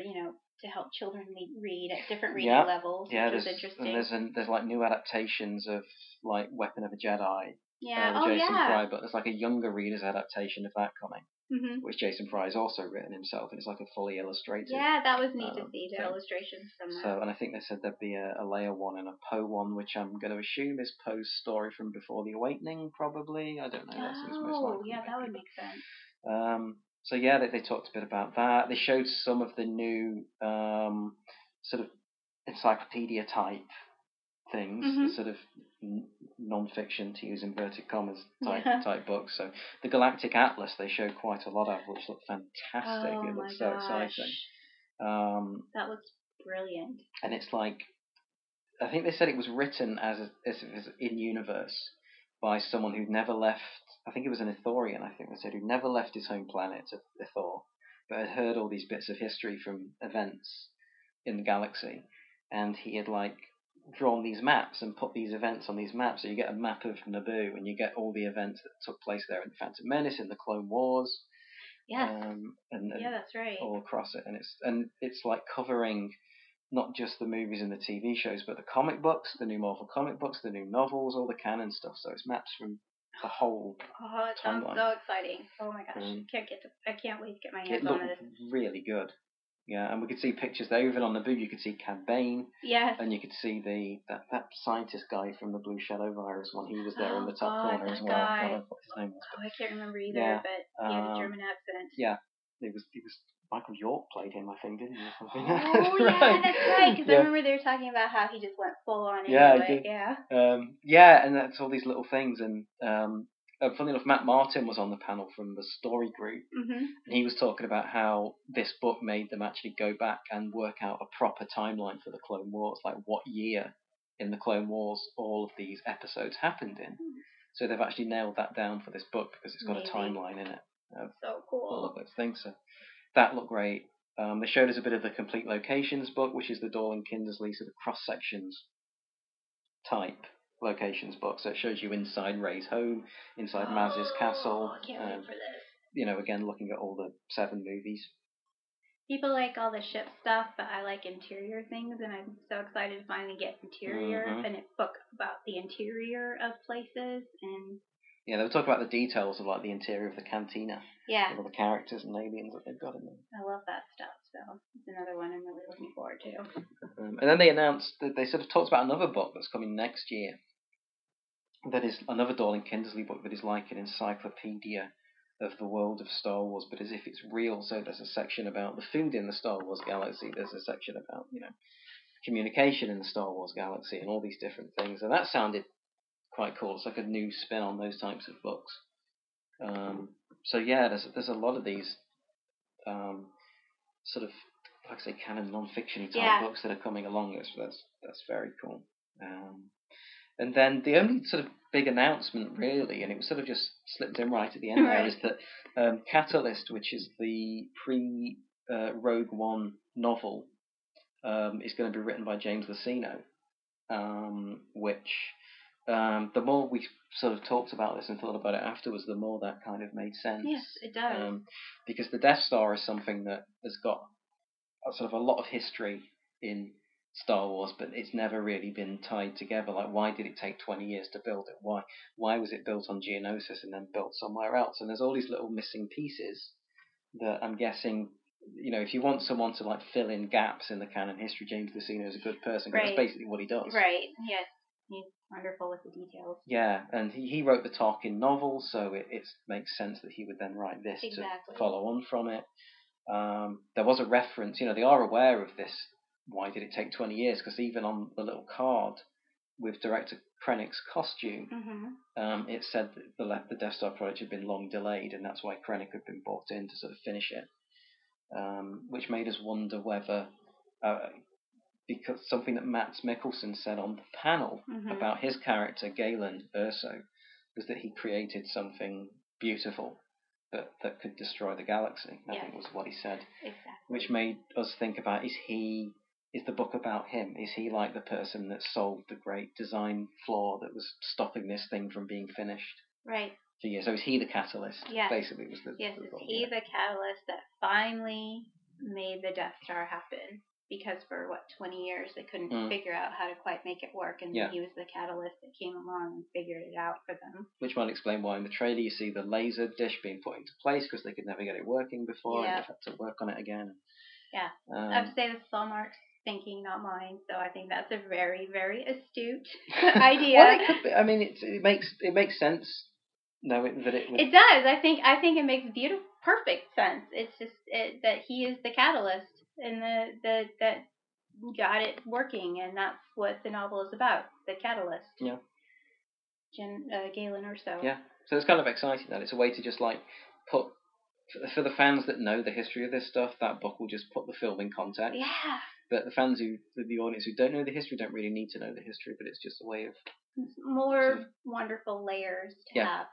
to help children read at different reading levels, which is interesting. And there's like new adaptations of like Weapon of a Jedi. Yeah, Jason Fry, but there's like a younger reader's adaptation of that coming, which Jason Fry's also written himself, and it's like a fully illustrated. Yeah, that was neat to see the illustrations from that. So, and I think they said there'd be a Leia one and a Poe one, which I'm going to assume is Poe's story from Before the Awakening, probably. I don't know. That seems most likely. Yeah, that would make sense. So yeah, they talked a bit about that. They showed some of the new sort of encyclopedia type things, the sort of non-fiction, to use inverted commas, type books. So the Galactic Atlas they showed quite a lot of, which looked fantastic. It looks so exciting. That looks brilliant. And it's like, I think they said it was written as in universe by someone who'd never left. I think it was an Ithorian, I think they said, who never left his home planet of Ithor, but had heard all these bits of history from events in the galaxy, and he had like drawn these maps and put these events on these maps. So you get a map of Naboo, and you get all the events that took place there in The Phantom Menace, in the Clone Wars. Yes. And that's right. All across it, and it's like covering not just the movies and the TV shows, but the comic books, the new Marvel comic books, the new novels, all the canon stuff. So it's maps from the whole timeline. So exciting! Oh my gosh, I can't wait to get my hands on this. It looked really good. Yeah, and we could see pictures there. Even on Naboo, you could see Cad Bane. Yes. And you could see that scientist guy from the Blue Shadow virus one. He was there in the top corner as well. I don't know what his name was. I can't remember either, but he had a German accent. Yeah, it was Michael York played him, I think, didn't he? That's right. Because I remember they were talking about how he just went full on. And that's all these little things and. Funny enough, Matt Martin was on the panel from the story group, and he was talking about how this book made them actually go back and work out a proper timeline for the Clone Wars, like what year in the Clone Wars all of these episodes happened in. So they've actually nailed that down for this book because it's got a timeline in it. So cool. All of those things. So that looked great. They showed us a bit of the Complete Locations book, which is the Dorlan Kindersley sort of cross-sections type locations book, so it shows you inside Rey's home, inside Maz's castle. I can't wait for this. Again, looking at all the 7 movies. People like all the ship stuff, but I like interior things, and I'm so excited to finally get interior and a book about the interior of places. And yeah, they were talking about the details of like the interior of the cantina. Yeah. All the characters and aliens that they've got in there. I love that stuff. So it's another one I'm really looking forward to. And then they announced that they sort of talked about another book that's coming next year. That is another Dorlan Kindersley book that is like an encyclopedia of the world of Star Wars, but as if it's real. So there's a section about the food in the Star Wars galaxy. There's a section about, communication in the Star Wars galaxy and all these different things. And that sounded quite cool. It's like a new spin on those types of books. There's a lot of these sort of, like I say, canon non-fiction-y type books that are coming along. That's very cool. And then the only sort of big announcement, really, and it was sort of just slipped in right at the end there, is that Catalyst, which is the pre-Rogue One novel, is going to be written by James Luceno, which the more we sort of talked about this and thought about it afterwards, the more that kind of made sense. Yes, it does. Because the Death Star is something that has got sort of a lot of history in Star Wars, but it's never really been tied together. Like, why did it take 20 years to build it? Why was it built on Geonosis and then built somewhere else? And there's all these little missing pieces that I'm guessing, if you want someone to like fill in gaps in the canon history, James Luceno is a good person. Right. That's basically what he does. Right. Yes. He's wonderful with the details. Yeah, and he wrote the Tarkin novel, so it makes sense that he would then write this to follow on from it. There was a reference, you know, they are aware of this. Why did it take 20 years? Because even on the little card with director Krennic's costume, it said that the Death Star project had been long delayed, and that's why Krennic had been brought in to sort of finish it, which made us wonder whether, because something that Matt Mikkelsen said on the panel about his character, Gwendolyn Erso, was that he created something beautiful that could destroy the galaxy, I think was what he said, which made us think about, is the book about him? Is he like the person that solved the great design flaw that was stopping this thing from being finished? Right. So, so is he the catalyst? Yes. Basically, was the... Yes, is he the catalyst that finally made the Death Star happen? Because for, 20 years, they couldn't figure out how to quite make it work, and he was the catalyst that came along and figured it out for them. Which might explain why in the trailer you see the laser dish being put into place, because they could never get it working before, and they've had to work on it again. Yeah. I would say this is all Mark's thinking, not mine, so I think that's a very, very astute idea. Well, it could be. I mean, it makes sense. No, it does. I think it makes perfect sense. It's just that he is the catalyst and the that got it working, and that's what the novel is about. The catalyst. Yeah. Gwendolyn Erso. Yeah. So it's kind of exciting that it's a way to just put, for the fans that know the history of this stuff, that book will just put the film in context. Yeah. But the fans the audience who don't know the history, don't really need to know the history, but it's just a way of... More sort of wonderful layers to have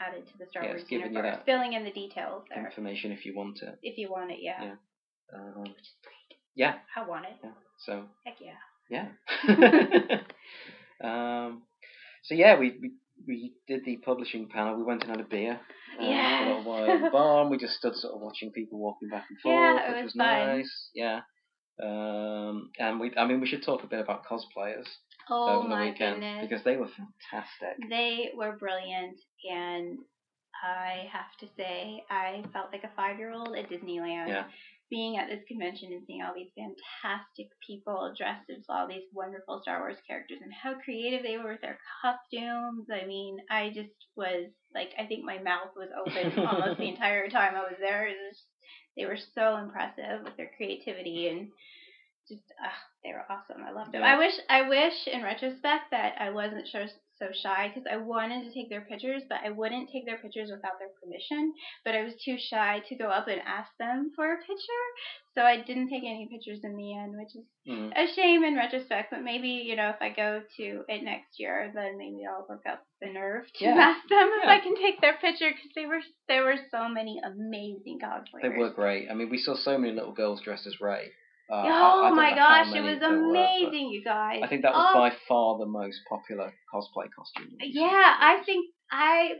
added to the Star Wars universe. Filling in the details there. Information if you want it. If you want it, yeah. Which is great. Yeah. I want it. Yeah. So. Heck yeah. Yeah. So yeah, we did the publishing panel. We went and had a beer for a little while at the bar. We just stood sort of watching people walking back and forth, which was fun. Nice. Yeah. And we should talk a bit about cosplayers over the weekend, goodness. Because they were fantastic. They were brilliant, and I have to say I felt like a 5-year-old at Disneyland. Yeah. Being at this convention and seeing all these fantastic people dressed as all these wonderful Star Wars characters, and how creative they were with their costumes. I mean, I just was I think my mouth was open almost the entire time I was there. It was just, they were so impressive with their creativity, and just they were awesome. I loved them. Yeah. I wish in retrospect that I wasn't so shy, because I wanted to take their pictures, but I wouldn't take their pictures without their permission. But I was too shy to go up and ask them for a picture, so I didn't take any pictures in the end, which is a shame in retrospect. But maybe, if I go to it next year, then maybe I'll work up the nerve to ask them if I can take their picture, because there were so many amazing cosplayers. They were great. I mean, we saw so many little girls dressed as Rey. Oh my gosh, it was amazing, you guys. I think that was by far the most popular cosplay costume. Yeah, I think I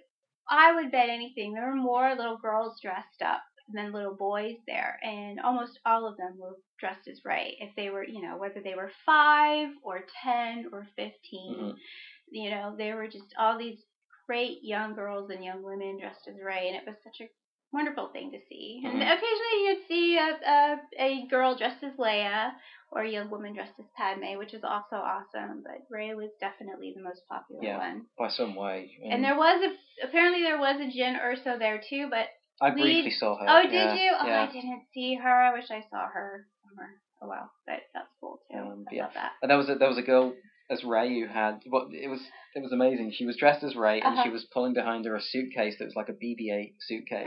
would bet anything. There were more little girls dressed up than little boys there, and almost all of them were dressed as Rey. If they were, whether they were 5 or 10 or 15, they were just all these great young girls and young women dressed as Rey, and it was such a wonderful thing to see. And occasionally you'd see a girl dressed as Leia or a young woman dressed as Padme, which is also awesome, but Rey was definitely the most popular one. By some way. And there was apparently there was a Jyn Erso there too, but I briefly saw her. Oh, did you? Oh, yeah. I didn't see her. I wish I saw her somewhere. Oh wow. That's cool too. I love that. And there was a girl as Rey who had it was amazing. She was dressed as Rey, and she was pulling behind her a suitcase that was like a BB-8 suitcase,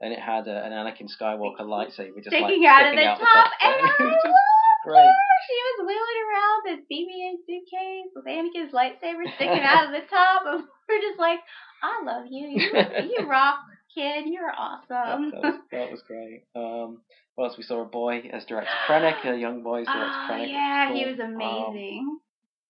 and it had an Anakin Skywalker lightsaber just sticking out of the top. And I loved her. She was wheeling around this BB-8 suitcase with Anakin's lightsaber sticking out of the top, and we're just like, "I love you. You rock, kid. You're awesome." That was great. What else? We saw a boy as Director Krennic, a young boy as Director Krennic. Yeah, cool. He was amazing.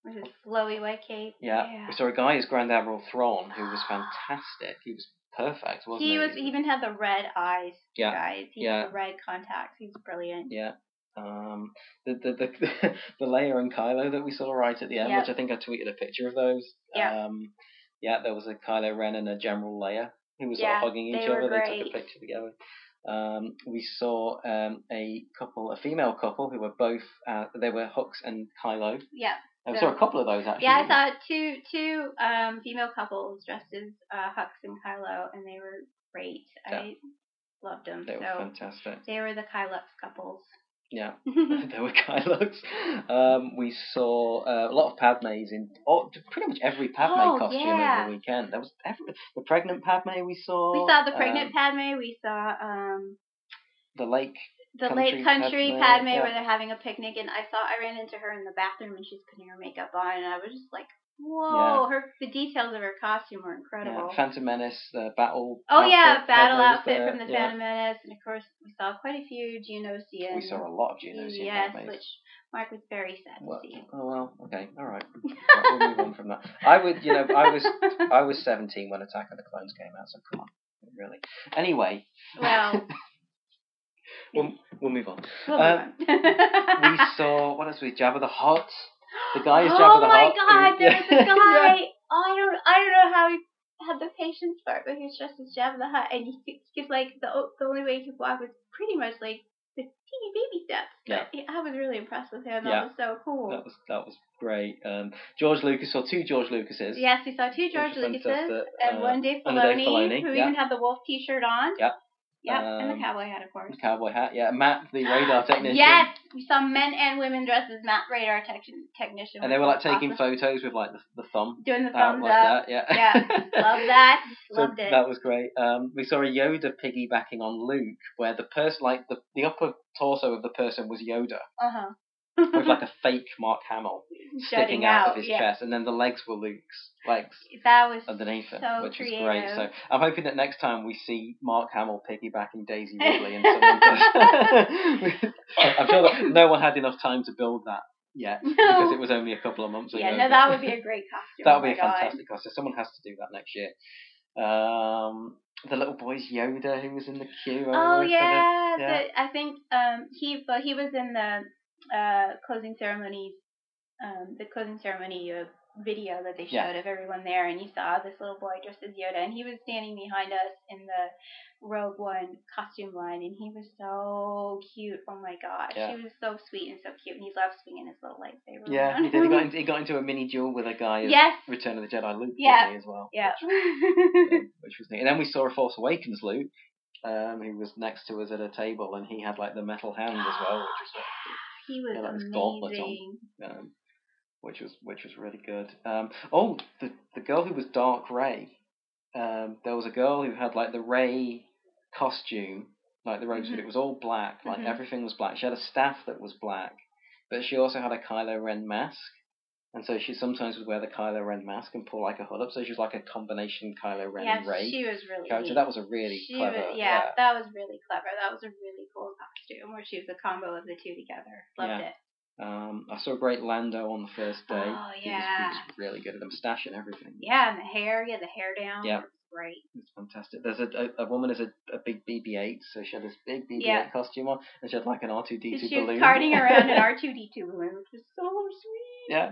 With his flowy white cape. Yeah. We saw a guy as Grand Admiral Thrawn, who was fantastic. He was perfect, wasn't he? He even had the red eyes, guys. He had the red contacts. He was brilliant. Yeah. The Leia and Kylo that we saw right at the end, which I think I tweeted a picture of those. Yeah. There was a Kylo Ren and a General Leia who was sort of hugging each other. They took a picture together. We saw a female couple who were both they were Hux and Kylo. Yeah. I saw a couple of those actually. Yeah, I saw two female couples dressed as Hux and Kylo, and they were great. Yeah. I Loved them. They were fantastic. They were the Kylux couples. Yeah, they were Kylux. We saw a lot of Padmes in pretty much every Padme costume over the weekend. There was the pregnant Padme we saw. We saw the pregnant Padme. We saw the lake country Padme where they're having a picnic, and I ran into her in the bathroom and she's putting her makeup on, and I was just like, whoa! Yeah. The details of her costume were incredible. Yeah. Phantom Menace, the battle. Battle outfit from the Phantom Menace, and of course we saw quite a few Geonosian. We saw a lot of Geonosian. Yes, which Mark was very sad to see. Oh well, okay, all right. We'll move on from that. I was 17 when Attack of the Clones came out, so come on, really. Anyway. Well. We'll move on. We saw, what else? We Jabba the Hutt. The guy is Jabba the Hutt. Oh my God! There's a guy. Yeah. I don't know how he had the patience for it, but he was dressed as Jabba the Hutt, and he's like the only way he could walk was pretty much like the teeny baby steps. Yeah. I was really impressed with him. Yeah. That was so cool. That was great. George Lucas saw two George Lucases. Yes, we saw two George Lucases and one Dave Filoni, who even had the wolf T-shirt on. Yeah. Yeah, and the cowboy hat, of course. Cowboy hat, yeah. Matt, the radar technician. Yes, we saw men and women dressed as Matt, radar technician. And they were taking photos with the thumb. Doing the thumbs up. That, yeah. Yeah, love that. Loved it. That was great. We saw a Yoda piggybacking on Luke, where the person, the upper torso of the person was Yoda. Uh-huh. With a fake Mark Hamill sticking out of his chest, and then the legs were Luke's legs. That was underneath so him, which creative. Is great. So I'm hoping that next time we see Mark Hamill piggybacking Daisy Ridley, and someone does. I'm sure that no one had enough time to build that yet, because it was only a couple of months ago. Yeah, no, that would be a great costume. That would be a fantastic costume. Someone has to do that next year. The little boy's Yoda, who was in the queue. I think he was in the. Closing ceremony video that they showed of everyone there, and you saw this little boy dressed as Yoda, and he was standing behind us in the Rogue One costume line, and he was so cute. Oh my gosh, he was so sweet and so cute, and he loved swinging his little lightsaber. Yeah, he did. He got into a mini duel with a guy. Yes. Return of the Jedi Luke. Yeah. As well. Yeah. Which was neat. And then we saw a Force Awakens Luke, who was next to us at a table, and he had the metal hand as well, which was. He was amazing. Gauntlet on, which was really good. The girl who was Dark Rey. There was a girl who had the Rey costume, the robes, but it was all black. Everything was black. She had a staff that was black, but she also had a Kylo Ren mask, and so she sometimes would wear the Kylo Ren mask and pull a hood up. So she was a combination Kylo Ren and Rey. She was really character. Neat. That was a really clever. That was really clever. That was a really cool costume where she was a combo of the two together. Loved it. I saw great Lando on the first day. Oh yeah, he was really good at the moustache and everything. Yeah, and the hair. Yeah, the hair down. Yeah, it was great. It's fantastic. There's a woman is a big BB-8, so she had this big BB-8 costume on, and she had an R2D2 balloon. She was carting around an R2D2 balloon, which was so sweet. Yeah.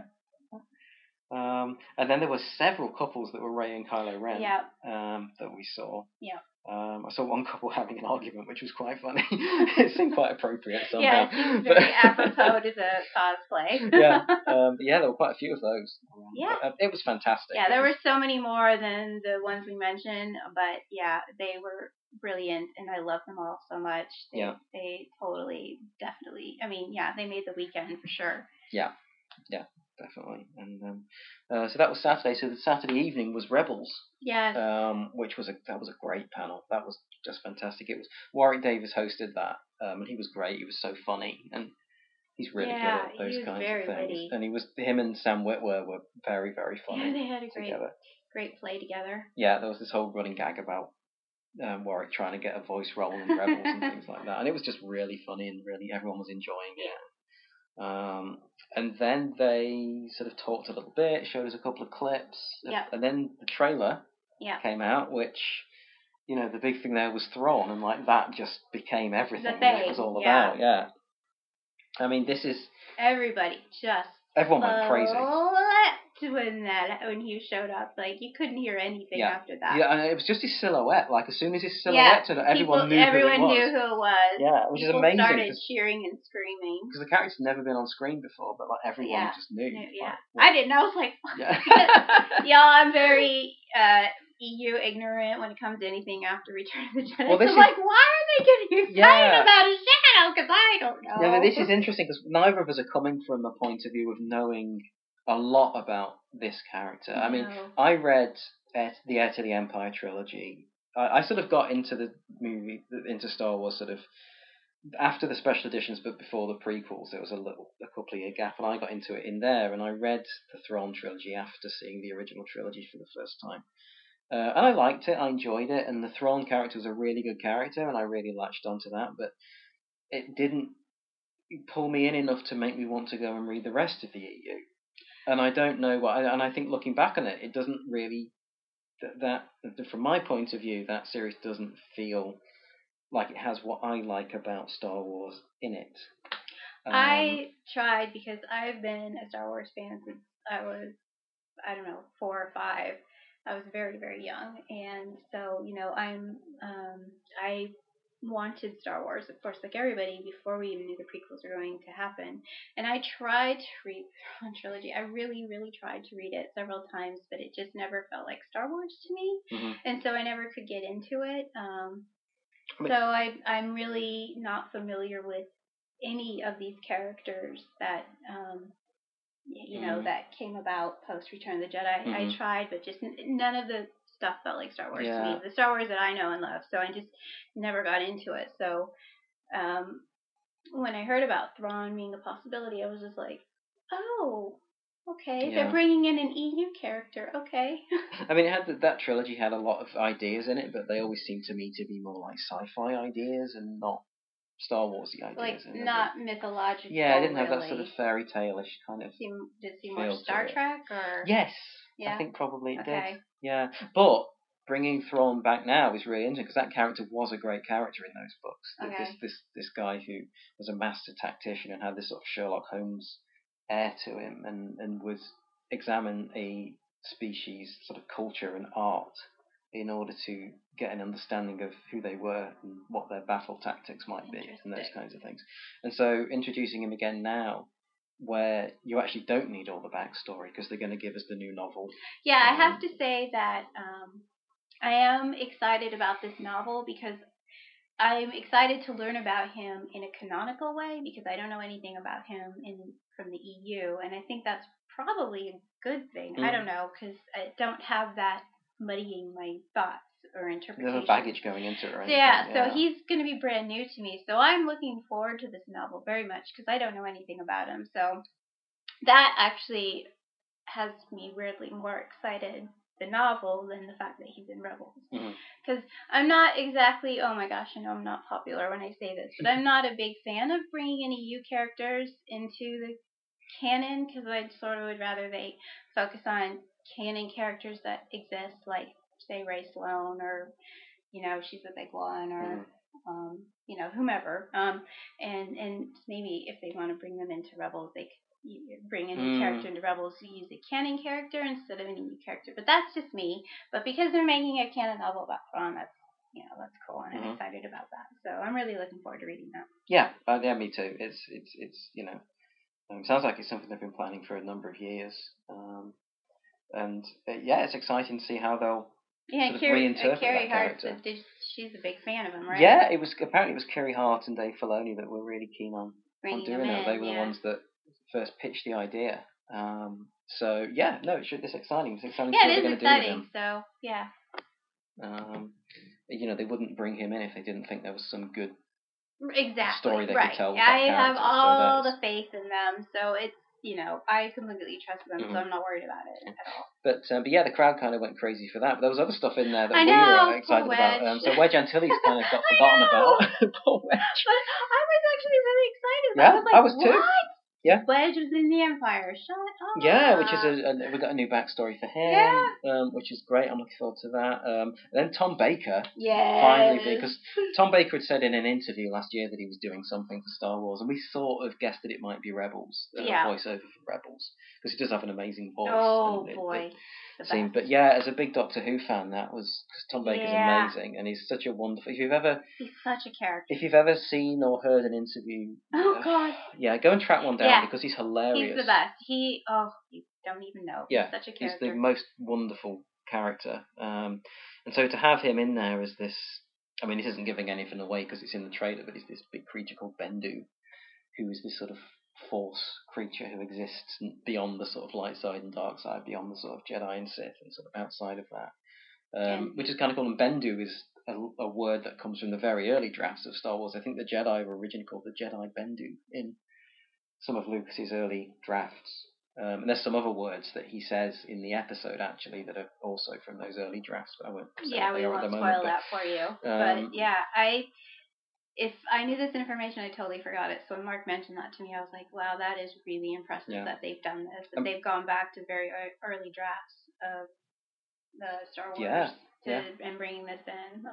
And then there were several couples that were Rey and Kylo Ren. Yeah. That we saw. Yeah. I saw one couple having an argument, which was quite funny. It seemed quite appropriate somehow. Yeah, it seems very apropos to the cosplay. Yeah. There were quite a few of those. Yeah. But, it was fantastic. Yeah, there were so many more than the ones we mentioned, but they were brilliant, and I love them all so much. They totally, definitely. I mean, they made the weekend for sure. Yeah. Yeah. Definitely, and so that was Saturday. So the Saturday evening was Rebels. Yes. Which was that was a great panel. That was just fantastic. It was Warwick Davis hosted that, and he was great. He was so funny, and he's really good at those kinds of things. Witty. And him and Sam Witwer were very, very funny. Yeah, they had a great play together. Yeah, there was this whole running gag about Warwick trying to get a voice role in Rebels and things like that, and it was just really funny, and really everyone was enjoying it. And then they sort of talked a little bit, showed us a couple of clips, and then the trailer came out, which, the big thing there was Thrawn, and that just became everything that it was all about, I mean, this is... Everyone went crazy. When he showed up, you couldn't hear anything after that. Yeah, and it was just his silhouette. As soon as his silhouette turned up, everyone knew who it was. Yeah, which is amazing. People started cheering and screaming. Because the character's never been on screen before, but everyone just knew. Yeah, I didn't. I was like, y'all, I'm very EU ignorant when it comes to anything after Return of the Jedi. Well, I'm like, why are they getting excited about a shadow? Because I don't know. Yeah, but this is interesting because neither of us are coming from a point of view of knowing a lot about this character. No. I mean, I read the Heir to the Empire trilogy. I sort of got into the movie, into Star Wars, sort of after the special editions, but before the prequels. There was a couple of year gap, and I got into it in there. And I read the Thrawn trilogy after seeing the original trilogy for the first time. And I liked it, I enjoyed it, and the Thrawn character was a really good character, and I really latched onto that, but it didn't pull me in enough to make me want to go and read the rest of the EU. And I don't know why, and I think looking back on it, it doesn't really, that from my point of view, that series doesn't feel like it has what I like about Star Wars in it. I tried, because I've been a Star Wars fan since I was, I don't know, 4 or 5. I was very, very young, and so, you know, I wanted Star Wars, of course, like everybody, before we even knew the prequels were going to happen, and I tried to read the Thrawn trilogy. I really, really tried to read it several times, but it just never felt like Star Wars to me, and so I never could get into it, so I'm really not familiar with any of these characters that, you know, that came about post Return of the Jedi. I tried, but just none of the stuff felt like Star Wars to me. The Star Wars that I know and love. So I just never got into it. So when I heard about Thrawn being a possibility, I was just like, oh, okay, they're bringing in an EU character. Okay. I mean, it had that trilogy had a lot of ideas in it, but they always seemed to me to be more like sci-fi ideas and not Star Wars-y ideas. Like, not mythological. Yeah, it didn't have that sort of fairy tale-ish kind of. Did it seem more Star Trek? Or? Yes, I think probably it did. Yeah, but bringing Thrawn back now is really interesting because that character was a great character in those books. Okay. This guy who was a master tactician and had this sort of Sherlock Holmes air to him and would examine a species, sort of culture and art, in order to get an understanding of who they were and what their battle tactics might be and those kinds of things. And so introducing him again now, where you actually don't need all the backstory because they're going to give us the new novel. Yeah, I have to say that I am excited about this novel because I'm excited to learn about him in a canonical way because I don't know anything about him from the EU. And I think that's probably a good thing. I don't know, because I don't have that muddying my thoughts or interpretation. There's no baggage going into it or anything. So he's going to be brand new to me. So I'm looking forward to this novel very much because I don't know anything about him. So that actually has me weirdly more excited, the novel, than the fact that he's in Rebels. Because I'm not exactly, oh my gosh, I know I'm not popular when I say this, but I'm not a big fan of bringing any EU characters into the canon because I sort of would rather they focus on canon characters that exist, like, say, Ray Sloan, or, you know, she's a big one, or, you know, whomever. And maybe if they want to bring them into Rebels, they could bring a new character into Rebels to use a canon character instead of any new character. But that's just me. But because they're making a canon novel about Thrawn, that's, you know, that's cool, and I'm excited about that. So I'm really looking forward to reading that. Yeah, yeah, me too. It's you know, it sounds like it's something they've been planning for a number of years. And yeah, it's exciting to see how they'll sort of reinterpret Kiri Hart, that character. She's a big fan of him, right? Yeah, it was Kiri Hart and Dave Filoni that were really keen on doing it. They were the ones that first pitched the idea. So yeah, no, it's exciting. It's exciting. Yeah, it is exciting. So yeah. You know, they wouldn't bring him in if they didn't think there was some good story they could tell. I have all the faith in them. So it's. You know, I completely trust them, so I'm not worried about it at all. But yeah, the crowd kind of went crazy for that. But there was other stuff in there that we were excited about. So Wedge Antilles kind of got forgotten about. Poor Wedge. But I was actually really excited. Yeah, I was too. What? Yeah. Wedge was in the Empire. Shut up. Yeah, which is we got a new backstory for him, which is great. I'm looking forward to that. Then Tom Baker. Yeah. Finally, because Tom Baker had said in an interview last year that he was doing something for Star Wars, and we sort of guessed that it might be Rebels, a voiceover for Rebels, because he does have an amazing voice. Oh boy. But yeah, as a big Doctor Who fan, that was because Tom Baker's amazing, and he's such a wonderful. He's such a character. If you've ever seen or heard an interview. Oh God. Yeah, go and track one down. Yeah. Because he's hilarious. He's the best. You don't even know. Yeah, he's such a character. He's the most wonderful character. And so to have him in there as this, I mean, this isn't giving anything away because it's in the trailer, but it's this big creature called Bendu, who is this sort of force creature who exists beyond the sort of light side and dark side, beyond the sort of Jedi and Sith, and sort of outside of that. Which is kind of cool. And Bendu is a word that comes from the very early drafts of Star Wars. I think the Jedi were originally called the Jedi Bendu in some of Lucas's early drafts. And there's some other words that he says in the episode, actually, that are also from those early drafts. But I won't say what they are at the moment. Yeah, we won't spoil that for you. But yeah, if I knew this information, I totally forgot it. So when Mark mentioned that to me, I was like, wow, that is really impressive that they've done this. That they've gone back to very early drafts of the Star Wars and bringing this in.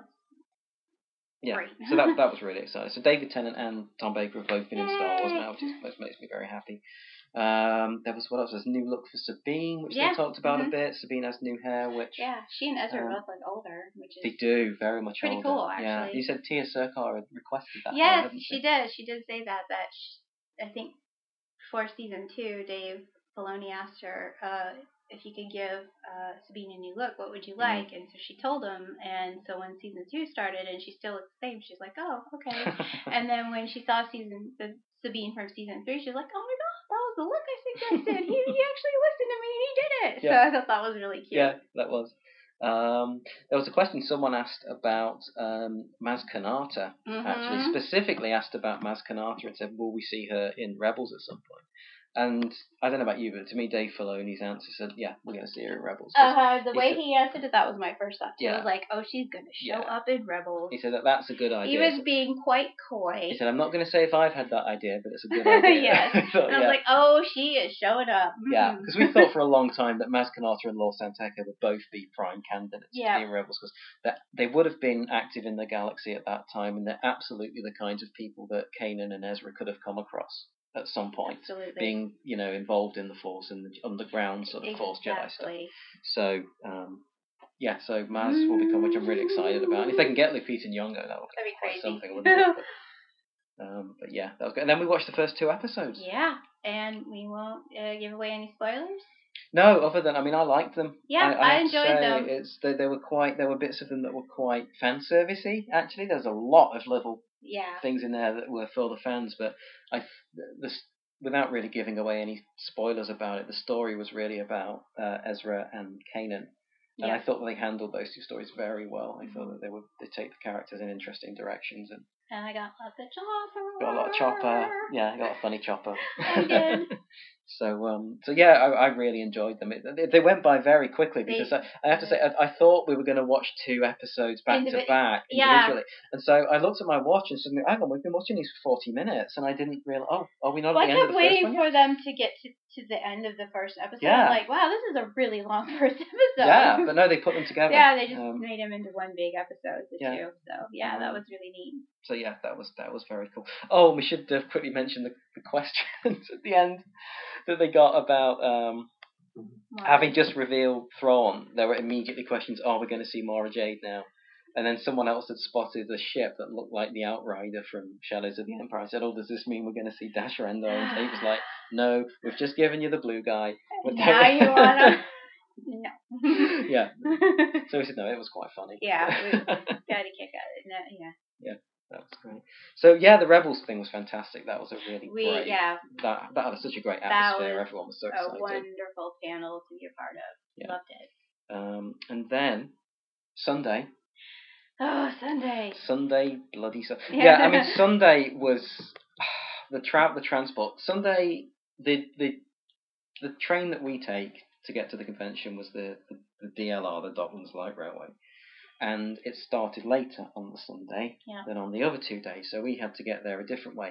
That's great. So that was really exciting. So David Tennant and Tom Baker have both been in Star Wars now, which makes me very happy. There was what else? There's new look for Sabine, which they talked about a bit. Sabine has new hair, which she and Ezra are both like older, which is very much pretty older. Cool, actually. Yeah, you said Tia Serkar had requested that. Yes, hair, she did. She did say that. I think for season 2, Dave Filoni asked her if you could give Sabine a new look. What would you like? And so she told him. And so when season 2 started, and she still looked the same, she's like, oh, okay. And then when she saw the Sabine from season 3, she's like, oh my god, that was the look I suggested. He actually listened to me and he did it. Yeah. So I thought that was really cute. Yeah, that was. There was a question someone asked about Maz Kanata, actually, specifically asked about Maz Kanata and said, will we see her in Rebels at some point? And I don't know about you, but to me, Dave Filoni's answer said, yeah, we're going to see her in Rebels. The way he answered it, that was my first thought. He was like, oh, she's going to show up in Rebels. He said that's a good idea. He was being quite coy. He said, I'm not going to say if I've had that idea, but it's a good idea. And I was like, oh, she is showing up. Yeah, because we thought for a long time that Maz Kanata and Lor San Tekka would both be prime candidates to be in Rebels, because they would have been active in the galaxy at that time, and they're absolutely the kinds of people that Kanan and Ezra could have come across at some point, being involved in the Force and the underground sort of Force Jedi stuff. So so Maz will become, which I'm really excited about. And if they can get Lupita Nyong'o, that would be quite something, wouldn't it? But yeah, that was good. And then we watched the first 2 episodes. Yeah, and we won't give away any spoilers. No, other than I liked them. Yeah, I enjoyed them. There were bits of them that were quite fan servicey. Actually, there's a lot of little things in there that were for the fans, but without really giving away any spoilers about it, the story was really about Ezra and Kanan, and I thought they handled those 2 stories very well. I thought that they take the characters in interesting directions, and I got lots of chopper. Got a lot of chopper. Yeah, I got a funny chopper. I did. I really enjoyed them. They went by very quickly because I have to say I thought we were going to watch 2 episodes back to back individually, and so I looked at my watch and suddenly, hang on, we've been watching these for 40 minutes, and I didn't realize. Oh, are we not at the end of the first one? I kept waiting for them to get to the end of the first episode. Yeah. I'm like, wow, this is a really long first episode. Yeah, but no, they put them together. Yeah, they just made them into one big episode, the 2. So yeah, that was really neat. So yeah, that was very cool. Oh, we should quickly mention the questions at the end that they got about having just revealed Thrawn. There were immediately questions, are we going to see Mara Jade now? And then someone else had spotted a ship that looked like the Outrider from Shadows of the Empire. I said, oh, does this mean we're going to see Dash Rendar? And Dave was like, no, we've just given you the blue guy. Now you want to... No. Yeah. So we said, no, it was quite funny. Yeah, we got a kick out of it. No, yeah. Yeah. That was great. So yeah, the Rebels thing was fantastic. That was a really great. That had such a great atmosphere. Everyone was so excited. A wonderful panel to be a part of. Yeah. Loved it. And then Sunday. Oh, Sunday. Sunday, bloody Sunday. Yeah, Sunday was the transport. Sunday, the train that we take to get to the convention was the DLR, the Docklands Light Railway. And it started later on the Sunday than on the other 2 days, so we had to get there a different way.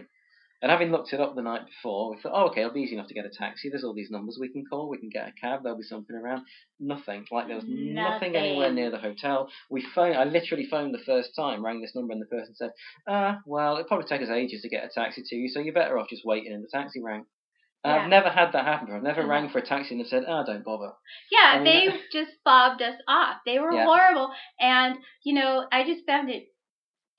And having looked it up the night before, we thought, oh, okay, it'll be easy enough to get a taxi. There's all these numbers we can call. We can get a cab. There'll be something around. Nothing. Like, there was nothing anywhere near the hotel. I literally phoned the first time, rang this number, and the person said, well, it'll probably take us ages to get a taxi to you, so you're better off just waiting. And the taxi rang. Yeah. I've never had that happen. I've never rang for a taxi and they've said, oh, don't bother. Yeah, they just fobbed us off. They were horrible. And, I just found it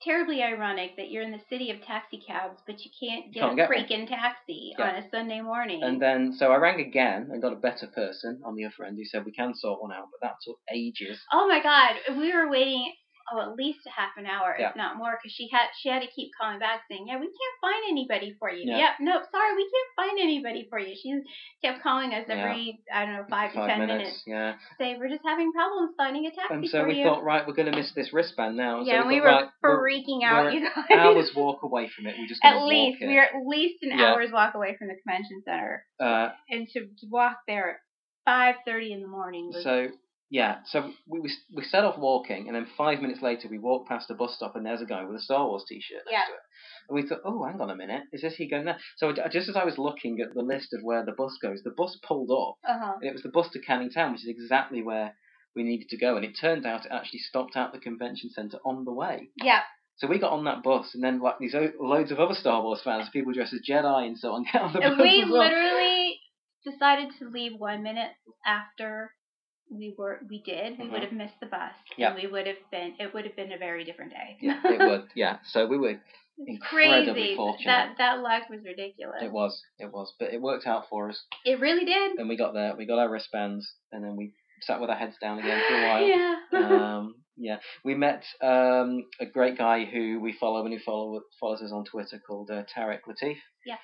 terribly ironic that you're in the city of taxi cabs, but you can't get a freaking taxi on a Sunday morning. And then, so I rang again and got a better person on the other end who said, we can sort one out, but that took ages. Oh my God, we were waiting at least a half an hour, if not more, because she had to keep calling back saying, we can't find anybody for you. Sorry, we can't find anybody for you. She kept calling us every, I don't know, five to ten minutes. Yeah. Say, we're just having problems finding a taxi for you. So we thought, right, we're going to miss this wristband now. And we were freaking out, you guys. Hours walk away from it. We just we're at least an hour's walk away from the convention center. And to walk there at 5:30 in the morning was... So we set off walking, and then 5 minutes later we walked past a bus stop, and there's a guy with a Star Wars T-shirt next to it. And we thought, oh, hang on a minute, is this he going there? So just as I was looking at the list of where the bus goes, the bus pulled up, and it was the bus to Canning Town, which is exactly where we needed to go. And it turned out it actually stopped out the convention centre on the way. Yeah. So we got on that bus, and then like these loads of other Star Wars fans, people dressed as Jedi and so on, get on the bus. We literally decided to leave 1 minute after. We did. We would have missed the bus. Yeah. And it would have been a very different day. Yeah, it would. Yeah. So we were incredibly fortunate. That luck was ridiculous. It was. But it worked out for us. It really did. And we got there. We got our wristbands. And then we sat with our heads down again for a while. We met a great guy who we follow and who follows us on Twitter called Tarek Latif. Yeah.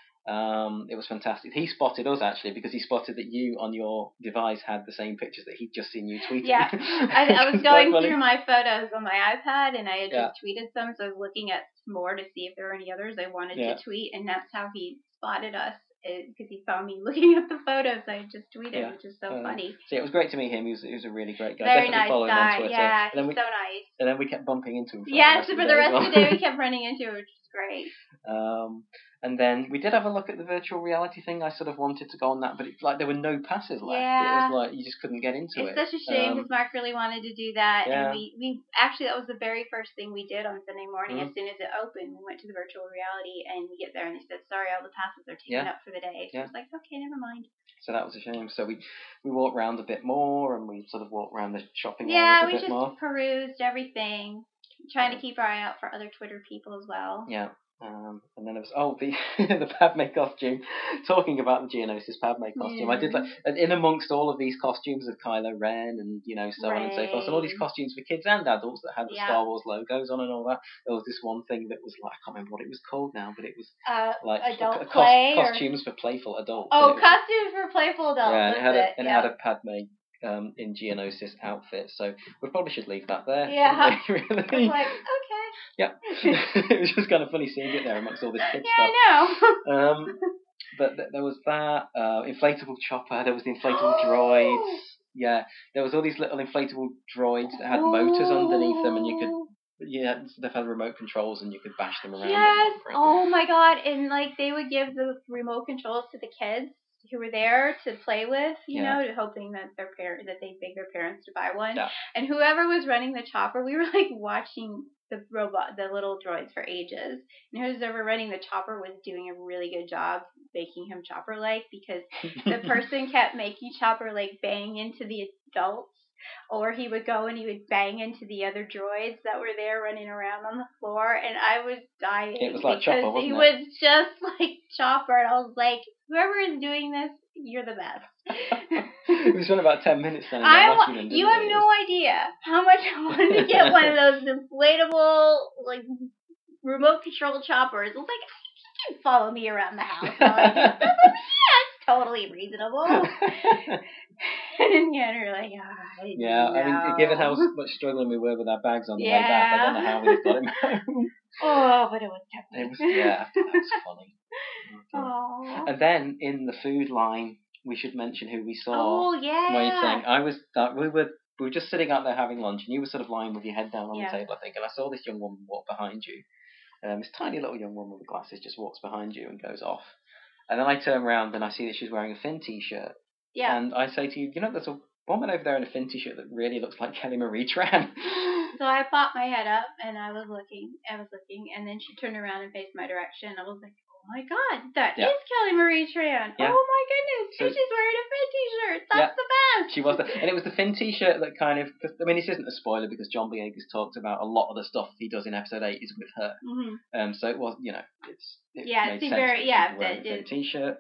It was fantastic. He spotted us actually because he spotted that you on your device had the same pictures that he'd just seen you tweeting. Yeah, I was going through my photos on my iPad and I had just tweeted some, so I was looking at more to see if there were any others I wanted to tweet, and that's how he spotted us because he saw me looking at the photos I had just tweeted, which is so funny. So it was great to meet him. He was a really great guy. Very nice guy. On Twitter. Yeah, he's so nice. And then we kept bumping into him. For the rest of the day we kept running into him, which is great. And then we did have a look at the virtual reality thing. I sort of wanted to go on that, but it's like there were no passes left. Yeah. It was like you just couldn't get into it. It's such a shame because Mark really wanted to do that. Yeah. And we actually, that was the very first thing we did on Sunday morning. Mm-hmm. As soon as it opened, we went to the virtual reality and we get there and they said, sorry, all the passes are taken up for the day. So I was like, okay, never mind. So that was a shame. So we walked around a bit more and we sort of walked around the shopping aisles a bit more. Yeah, we just perused everything, trying to keep our eye out for other Twitter people as well. Yeah. And then there was the Padme costume. Talking about the Geonosis Padme costume, I did like in amongst all of these costumes of Kylo Ren and on and so forth, and all these costumes for kids and adults that had the Star Wars logos on and all that. There was this one thing that was like I can't remember what it was called now, but it was like adult costumes for playful adults. Oh, costumes for playful adults. Yeah, and it had a Padme in Geonosis outfit. So we probably should leave that there. Yeah, really. I was like, okay. Yep. It was just kind of funny seeing it there amongst all this kid stuff. Yeah, I know. But there was that inflatable chopper. There was the inflatable droids. Yeah, there was all these little inflatable droids that had motors underneath them, and you could they've had remote controls, and you could bash them around. Yes. Oh my God! And like they would give the remote controls to the kids who were there to play with, you know, hoping that they'd beg their parents to buy one. Yeah. And whoever was running the chopper, we were like watching the little droids for ages. And whoever running the chopper was doing a really good job making him chopper-like because the person kept making chopper-like bang into the adults, or he would go and he would bang into the other droids that were there running around on the floor. And I was dying. It was like Chopper, wasn't it? He was just like Chopper, and I was like, whoever is doing this, you're the best. It was in about 10 minutes then. You have no idea how much I wanted to get one of those inflatable, like, remote control choppers. I was like, you can follow me around the house. I was like, that's totally reasonable. And in the end, we were like, I mean, given how much struggling we were with our bags on the way back, I don't know how we got him home. Oh, but it was definitely. It was, that was funny. Aww. And then in the food line, we should mention who we saw. Oh yeah. Waiting. We were just sitting out there having lunch, and you were sort of lying with your head down on the table, I think. And I saw this young woman walk behind you. This tiny little young woman with glasses just walks behind you and goes off. And then I turn around and I see that she's wearing a Finn T-shirt. Yeah. And I say to you, there's a woman over there in a Finn T-shirt that really looks like Kelly Marie Tran. So I popped my head up and I was looking, and then she turned around and faced my direction. I was like, oh my God, that is Kelly Marie Tran. Yeah. Oh my goodness, she's wearing a Finn T-shirt. That's the She was, and it was the Finn t-shirt that kind of, I mean, this isn't a spoiler because John Boyega's talked about a lot of the stuff he does in episode 8 is with her. Mm-hmm. So it was, you know, it made sense that Finn t-shirt.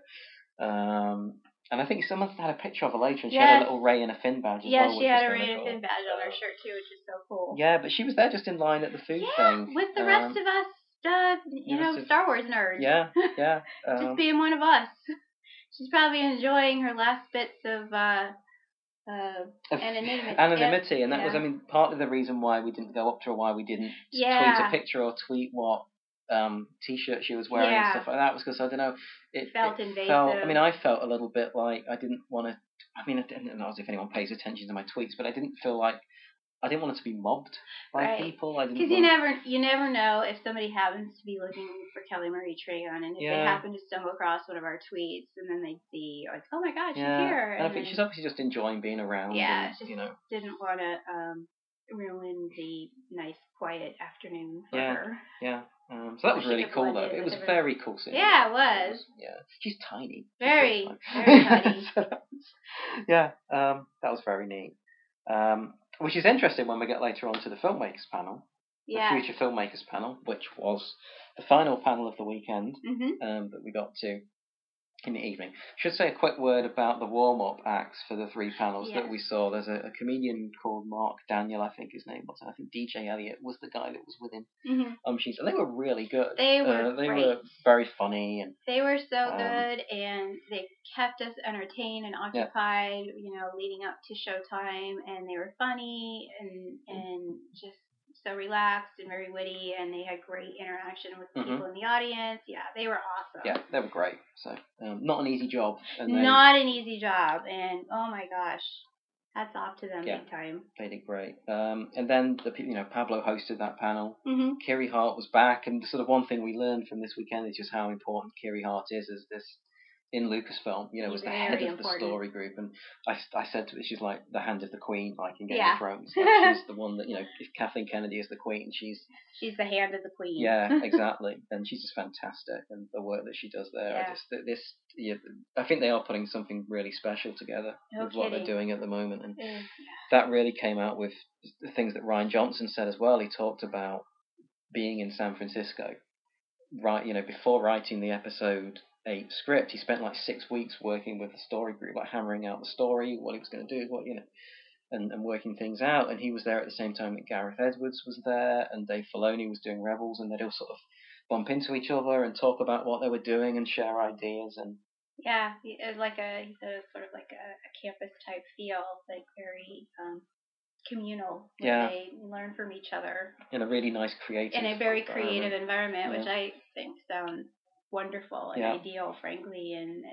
And I think someone had a picture of her later, and she had a little Rey and a Finn badge as well. Yeah, she had a Rey and a Finn badge on her shirt too, which is so cool. Yeah, but she was there just in line at the food thing. Yeah, with the rest of us, Star Wars nerds. Yeah, yeah. Just being one of us. She's probably enjoying her last bits of anonymity. Anonymity, and that was, I mean, part of the reason why we didn't go up to her, why we didn't tweet a picture or tweet what t-shirt she was wearing and stuff like that, was because I don't know, it felt invasive. I mean, I felt a little bit like I didn't want to. I mean, I don't know if anyone pays attention to my tweets, but I didn't feel like I didn't want it to be mobbed by people. I didn't, because you never know if somebody happens to be looking for Kelly Marie Tran, and if they happen to stumble across one of our tweets, and then they see like, oh my gosh, she's here, and I think she's obviously just enjoying being around. Yeah, and, didn't want to ruin the nice quiet afternoon for her. Yeah. So that was really cool, though. It was a very cool scene. Yeah, it was. Yeah, she's tiny. Very, very tiny. So that was, that was very neat. Which is interesting when we get later on to the filmmakers panel, the Future Filmmakers panel, which was the final panel of the weekend that we got to in the evening. Should say a quick word about the warm-up acts for the three panels that we saw. There's a comedian called Mark Daniel, I think his name was. I think DJ Elliott was the guy that was with him. And they were really good. They were great. They were very funny. And they were so good, and they kept us entertained and occupied, leading up to showtime. And they were funny and just so relaxed and very witty, and they had great interaction with the people in the audience. Yeah, they were awesome. Yeah, they were great. So, not an easy job. And oh my gosh, hats off to them big time. They did great. And then Pablo hosted that panel. Kiri Hart was back, and sort of one thing we learned from this weekend is just how important Kiri Hart is as this in Lucasfilm. Was the head of the story group, and I said to her, she's like the hand of the Queen, like in Game of Thrones. Like, she's the one that, if Kathleen Kennedy is the Queen, she's the hand of the Queen. Yeah, exactly. And she's just fantastic, and the work that she does there. Yeah. I think they are putting something really special together what they're doing at the moment, and that really came out with the things that Rian Johnson said as well. He talked about being in San Francisco, right? Before writing the episode 8 script, he spent like 6 weeks working with the story group, like hammering out the story, what he was going to do, and working things out. And he was there at the same time that Gareth Edwards was there, and Dave Filoni was doing Rebels, and they'd all sort of bump into each other and talk about what they were doing and share ideas. And yeah, it was like a campus type feel, like very communal. They learn from each other in a very creative environment, which I think sounds wonderful and ideal, frankly, and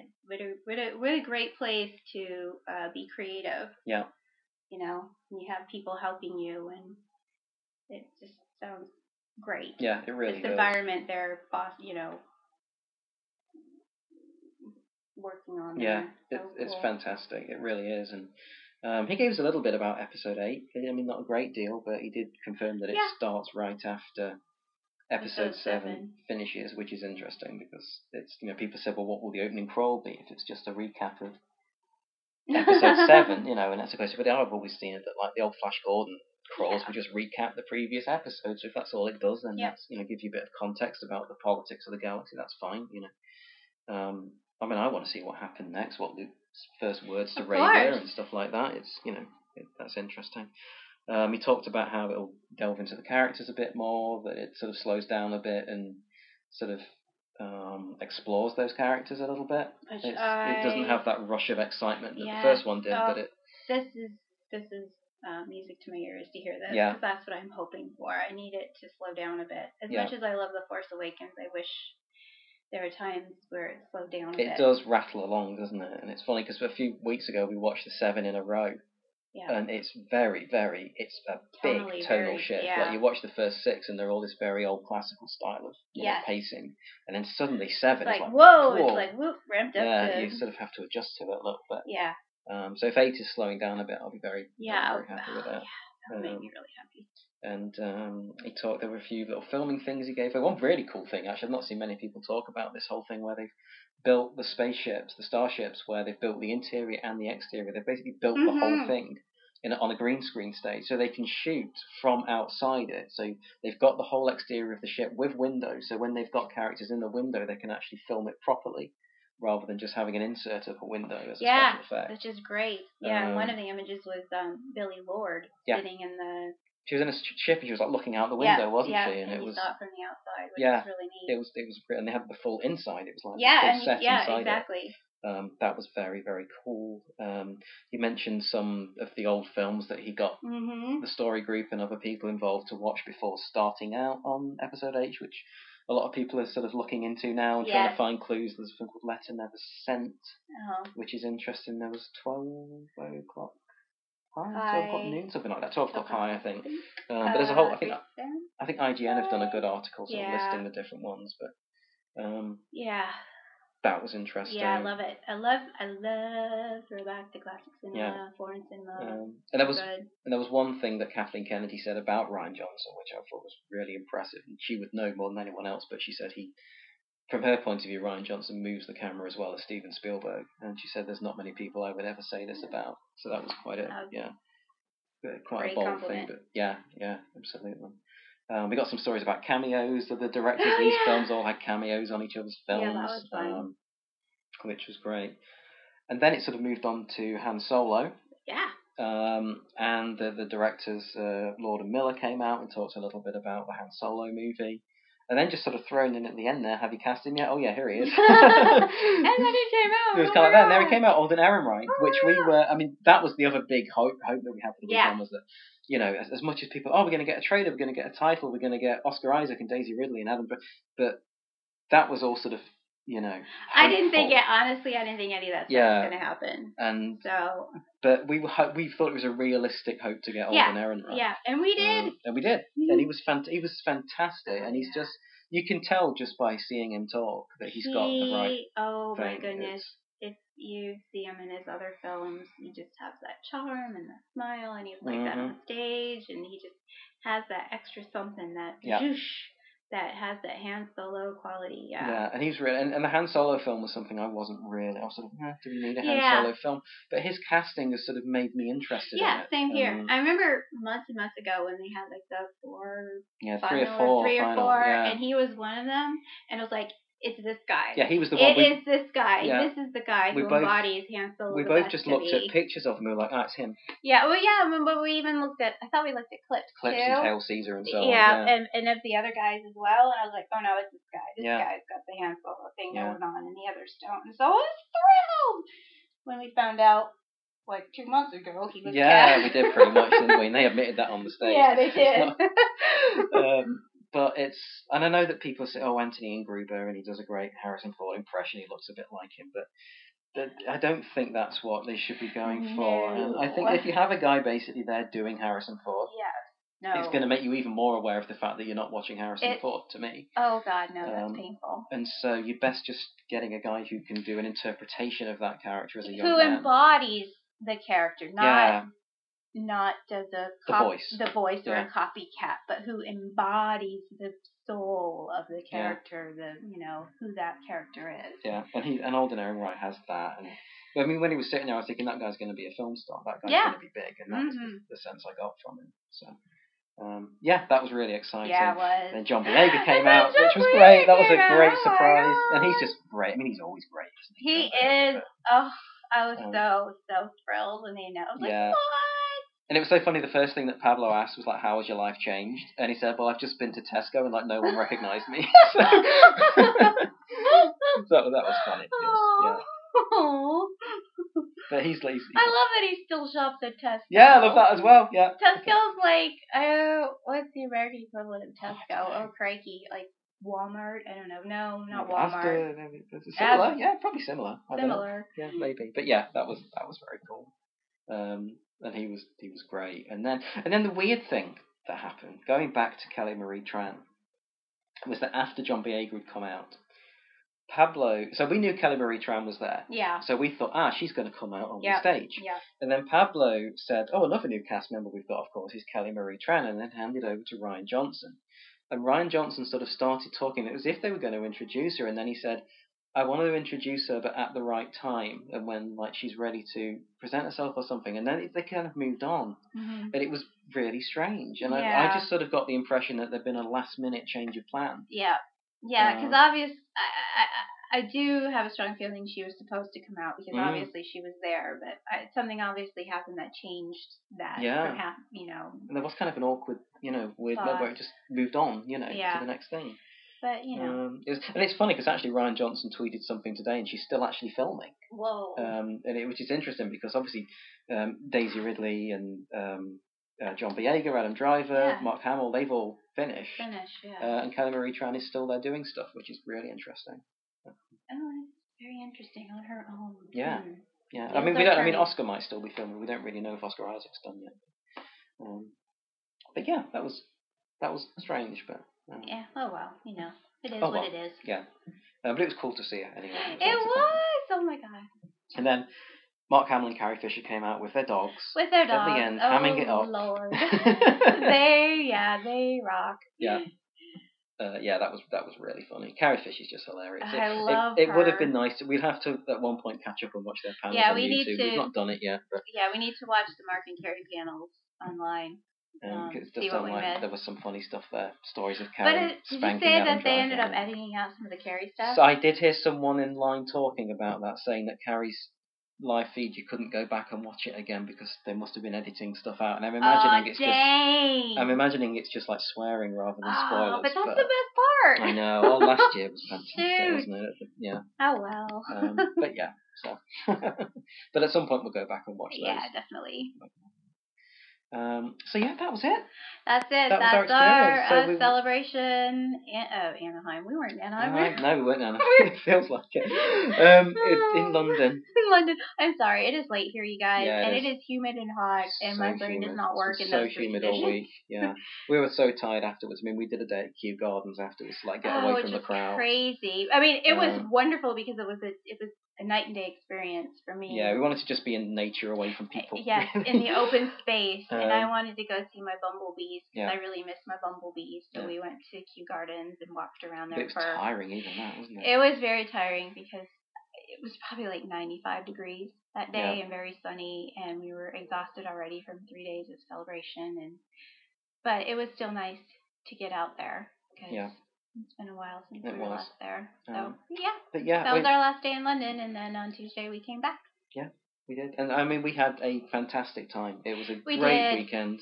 what a great place to be creative. Yeah, you have people helping you, and it just sounds great. Yeah, it really is. This environment they're working on. Yeah, it's cool. Fantastic. It really is, and he gave us a little bit about episode 8. I mean, not a great deal, but he did confirm that it starts right after Episode 7 finishes, which is interesting because it's people said, well, what will the opening crawl be if it's just a recap of episode 7? And that's a question. But I've always seen it that like the old Flash Gordon crawls would just recap the previous episode. So if that's all it does, then that's gives you a bit of context about the politics of the galaxy. That's fine. I mean, I want to see what happened next, what Luke's first words to Rey were and stuff like that. It's that's interesting. He talked about how it'll delve into the characters a bit more, that it sort of slows down a bit and sort of explores those characters a little bit. It doesn't have that rush of excitement that the first one did. This is music to my ears to hear this, because that's what I'm hoping for. I need it to slow down a bit. As much as I love The Force Awakens, I wish there are times where it slowed down a bit. It does rattle along, doesn't it? And it's funny because a few weeks ago we watched the 7 in a row. Yeah. And it's very, very, it's a big tonal shift. Yeah. Like you watch the first 6 and they're all this very old classical style of pacing. And then suddenly 7 is like, whoa, it's like, whoop, ramped up. Yeah, you sort of have to adjust to it a little bit. Yeah. So if 8 is slowing down a bit, I'll be very happy with that. Yeah, that would make me really happy. and he talked. There were a few little filming things he gave her. One really cool thing, actually, I've not seen many people talk about this whole thing where they've built the spaceships, the starships, where they've built the interior and the exterior. They've basically built the whole thing on a green screen stage, so they can shoot from outside it. So they've got the whole exterior of the ship with windows, so when they've got characters in the window, they can actually film it properly, rather than just having an insert of a window as a special effect. Yeah, which is great. Yeah, one of the images was Billie Lord sitting in the... She was in a ship and she was like looking out the window, wasn't she? And it was shot from the outside, which was really neat. It was great, and they had the full inside. It was like a full set inside exactly. That was very, very cool. He mentioned some of the old films that he got the story group and other people involved to watch before starting out on Episode 8, which a lot of people are sort of looking into now and trying to find clues. There's a film called Letter Never Sent, which is interesting. There was 12 o'clock noon, something like that. 12 o'clock high, I think. But there's a whole. I think IGN have done a good article sort of listing the different ones. But that was interesting. Yeah, I love it. I love throwback to classic cinema, foreign cinema. And there was one thing that Kathleen Kennedy said about Rian Johnson, which I thought was really impressive, and she would know more than anyone else. But she said from her point of view, Rian Johnson moves the camera as well as Steven Spielberg, and she said there's not many people I would ever say this about. So that was quite a bold compliment. Thing, but yeah, absolutely. We got some stories about cameos. The directors of these films all had cameos on each other's films, which was great. And then it sort of moved on to Han Solo. Yeah. And the directors, Lord and Miller, came out and talked a little bit about the Han Solo movie. And then just sort of thrown in at the end there, have you cast him yet? Oh yeah, here he is. And then he came out. It was kind of like that. And there he came out, Alden Ehrenreich, which that was the other big hope that we had for the weekend was that, you know, as much as people, we're going to get a trailer, we're going to get a title, we're going to get Oscar Isaac and Daisy Ridley and Adam, but that was all sort of, you know, hopeful. I didn't think any of that stuff was going to happen. And so, but we thought it was a realistic hope to get Alden Ehrenreich. Yeah, and we did. And he was fantastic. And he's just, you can tell just by seeing him talk that he's got the right. Oh my goodness! If you see him in his other films, he just has that charm and that smile, and he's like that on stage, and he just has that extra something that. That has that Han Solo quality, and he's really, and the Han Solo film was something I was sort of, do we need a Han Solo film? But his casting has sort of made me interested in it. Yeah, same here. I remember months and months ago when they had like the three or four, and he was one of them, and I was like, it's this guy. Yeah, he was the one. Is this guy. Yeah. This is the guy who embodies Han Solo. We both just looked at pictures of him. We were like, it's him. Yeah, well, but we even looked at, I thought we looked at clips too. And Hail Caesar and so on. Yeah, and of the other guys as well. And I was like, oh no, it's this guy. This guy's got the Han Solo thing going on, and the others don't. And so I was thrilled when we found out. 2 months ago, he was we did pretty much, didn't we? And they admitted that on the stage. Yeah, they did. But it's, and I know that people say, Anthony Ingruber, and he does a great Harrison Ford impression, he looks a bit like him, but I don't think that's what they should be going for. And I think if you have a guy basically there doing Harrison Ford, it's going to make you even more aware of the fact that you're not watching Harrison Ford, to me. Oh, God, no, that's painful. And so you're best just getting a guy who can do an interpretation of that character as a young man. Who embodies the character, not the voice or a copycat, but who embodies the soul of the character, who that character is. Yeah, and Alden Ehrenreich has that. And I mean, when he was sitting there, I was thinking that guy's going to be a film star. That guy's going to be big, and that's the sense I got from him. So. That was really exciting. Yeah, it was. And then John Boyega came out, which was great. That was a great surprise. And he's just great. I mean, he's always great. Isn't he? He is. I was so thrilled when they announced. Like, what? And it was so funny. The first thing that Pablo asked was like, "How has your life changed?" And he said, "Well, I've just been to Tesco and like no one recognized me." So that was funny. But he's I love that he still shops at Tesco. Yeah, I love that as well. Yeah. Tesco's like, what's the American equivalent of Tesco? Oh, crikey, like Walmart. I don't know. No, not Walmart. Similar. Yeah, probably similar. Similar. Yeah, maybe. But yeah, that was very cool. And he was great. And then the weird thing that happened, going back to Kelly Marie Tran, was that after John Boyega had come out, Pablo, so we knew Kelly Marie Tran was there. Yeah. So we thought, she's going to come out on the stage. Yeah. And then Pablo said, another new cast member we've got, of course, is Kelly Marie Tran, and then handed over to Rian Johnson. And Rian Johnson sort of started talking. It was as if they were going to introduce her, and then he said, I want to introduce her, but at the right time, and when she's ready to present herself or something. And then they kind of moved on, mm-hmm. but it was really strange. And I just sort of got the impression that there'd been a last-minute change of plan. Yeah. Yeah, because obviously, I do have a strong feeling she was supposed to come out because obviously she was there, but something obviously happened that changed that. Yeah. Perhaps, And there was kind of an awkward, weird moment where it just moved on, to the next thing. But, and it's funny because actually Rian Johnson tweeted something today and she's still actually filming. Whoa. Which is interesting because obviously Daisy Ridley and John Boyega, Adam Driver, Mark Hamill, they've all finished. And Kelly Marie Tran is still there doing stuff, which is really interesting. Oh, that's very interesting on her own. Yeah. Yeah. It's Oscar might still be filming. We don't really know if Oscar Isaac's done yet. But yeah, that was strange, but yeah, it is what it is. Yeah. But it was cool to see her anyway. It was! Oh my god. And then Mark Hamill and Carrie Fisher came out with their dogs. At the end, hamming it up. Oh, Lord. They rock. Yeah. That was really funny. Carrie Fisher's just hilarious. I love her. It would have been nice. We'd have to, at one point, catch up and watch their panels on YouTube. We've not done it yet. But yeah, we need to watch the Mark and Carrie panels online. There was some funny stuff there. Stories of Carrie spanking. Did you say that they ended up editing out some of the Carrie stuff? So I did hear someone in line talking about that, saying that Carrie's live feed, you couldn't go back and watch it again because they must have been editing stuff out, and I'm imagining it's just like swearing rather than spoilers. But that's the best part. I know. Last year was fantastic, wasn't it? Yeah. Oh well. But yeah. So, but at some point we'll go back and watch those. Yeah, definitely. So yeah, that was it. That's it. That's our celebration in Anaheim. We weren't in Anaheim. No, we weren't in Anaheim. It feels like it. In London. In London. I'm sorry. It is late here, you guys. Yeah, it is humid and hot, and my brain does not work in those three humid all week. Yeah. We were so tired afterwards. I mean, we did a day at Kew Gardens afterwards to get away from the crowd. Crazy. I mean, it was wonderful because it was a night and day experience for me. Yeah, we wanted to just be in nature, away from people. Yes, really. In the open space, and I wanted to go see my bumblebees because I really missed my bumblebees. So we went to Kew Gardens and walked around there. It was tiring, even that, wasn't it? It was very tiring because it was probably 95 degrees that day and very sunny, and we were exhausted already from 3 days of celebration. But it was still nice to get out there. It's been a while since we were last there. So, that was our last day in London, and then on Tuesday we came back. Yeah, we did. And, I mean, we had a fantastic time. It was a great weekend.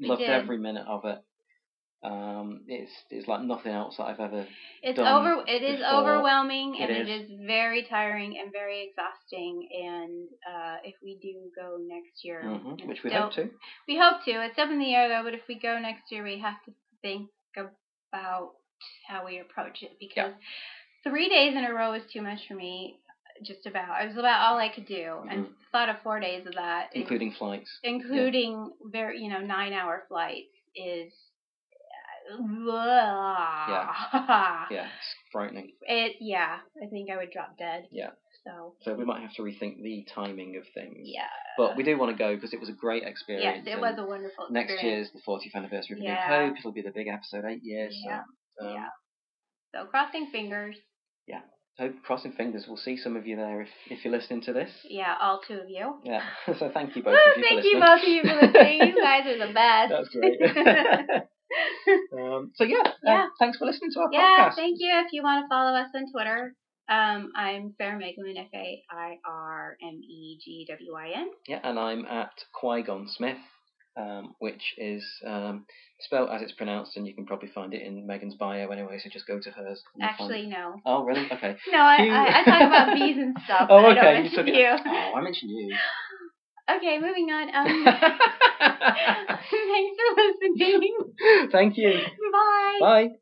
Loved every minute of it. It's like nothing else that I've ever done before. It is overwhelming, and it is very tiring and very exhausting. And if we do go next year... Mm-hmm, which we hope to. We hope to. It's up in the air, though, but if we go next year, we have to think about how we approach it, because 3 days in a row was too much for me. Just about, it was about all I could do, and thought of 4 days of that, including flights, including 9 hour flights is it's frightening. I think I would drop dead. Yeah. So we might have to rethink the timing of things. Yeah. But we do want to go because it was a great experience. Yes, it was a wonderful experience. Next year's the 40th anniversary of New Hope. It'll be the big episode 8 years. Yeah. So crossing fingers. Yeah. Hope crossing fingers. We'll see some of you there if you're listening to this. Yeah, all two of you. Yeah. So thank you both of you for listening. Thank you both of you for listening. You guys are the best. That's great. Thanks for listening to our podcast. Yeah, thank you. If you want to follow us on Twitter. I'm Farrah Meglin, Fairmegwyn. Yeah, and I'm at Qui-Gon Smith, which is spelled as it's pronounced, and you can probably find it in Megan's bio anyway, so just go to hers. Actually, no. Oh, really? Okay. No, I talk about bees and stuff, but I don't mention you. Oh, I mentioned you. Okay, moving on. Thanks for listening. Thank you. Bye. Bye.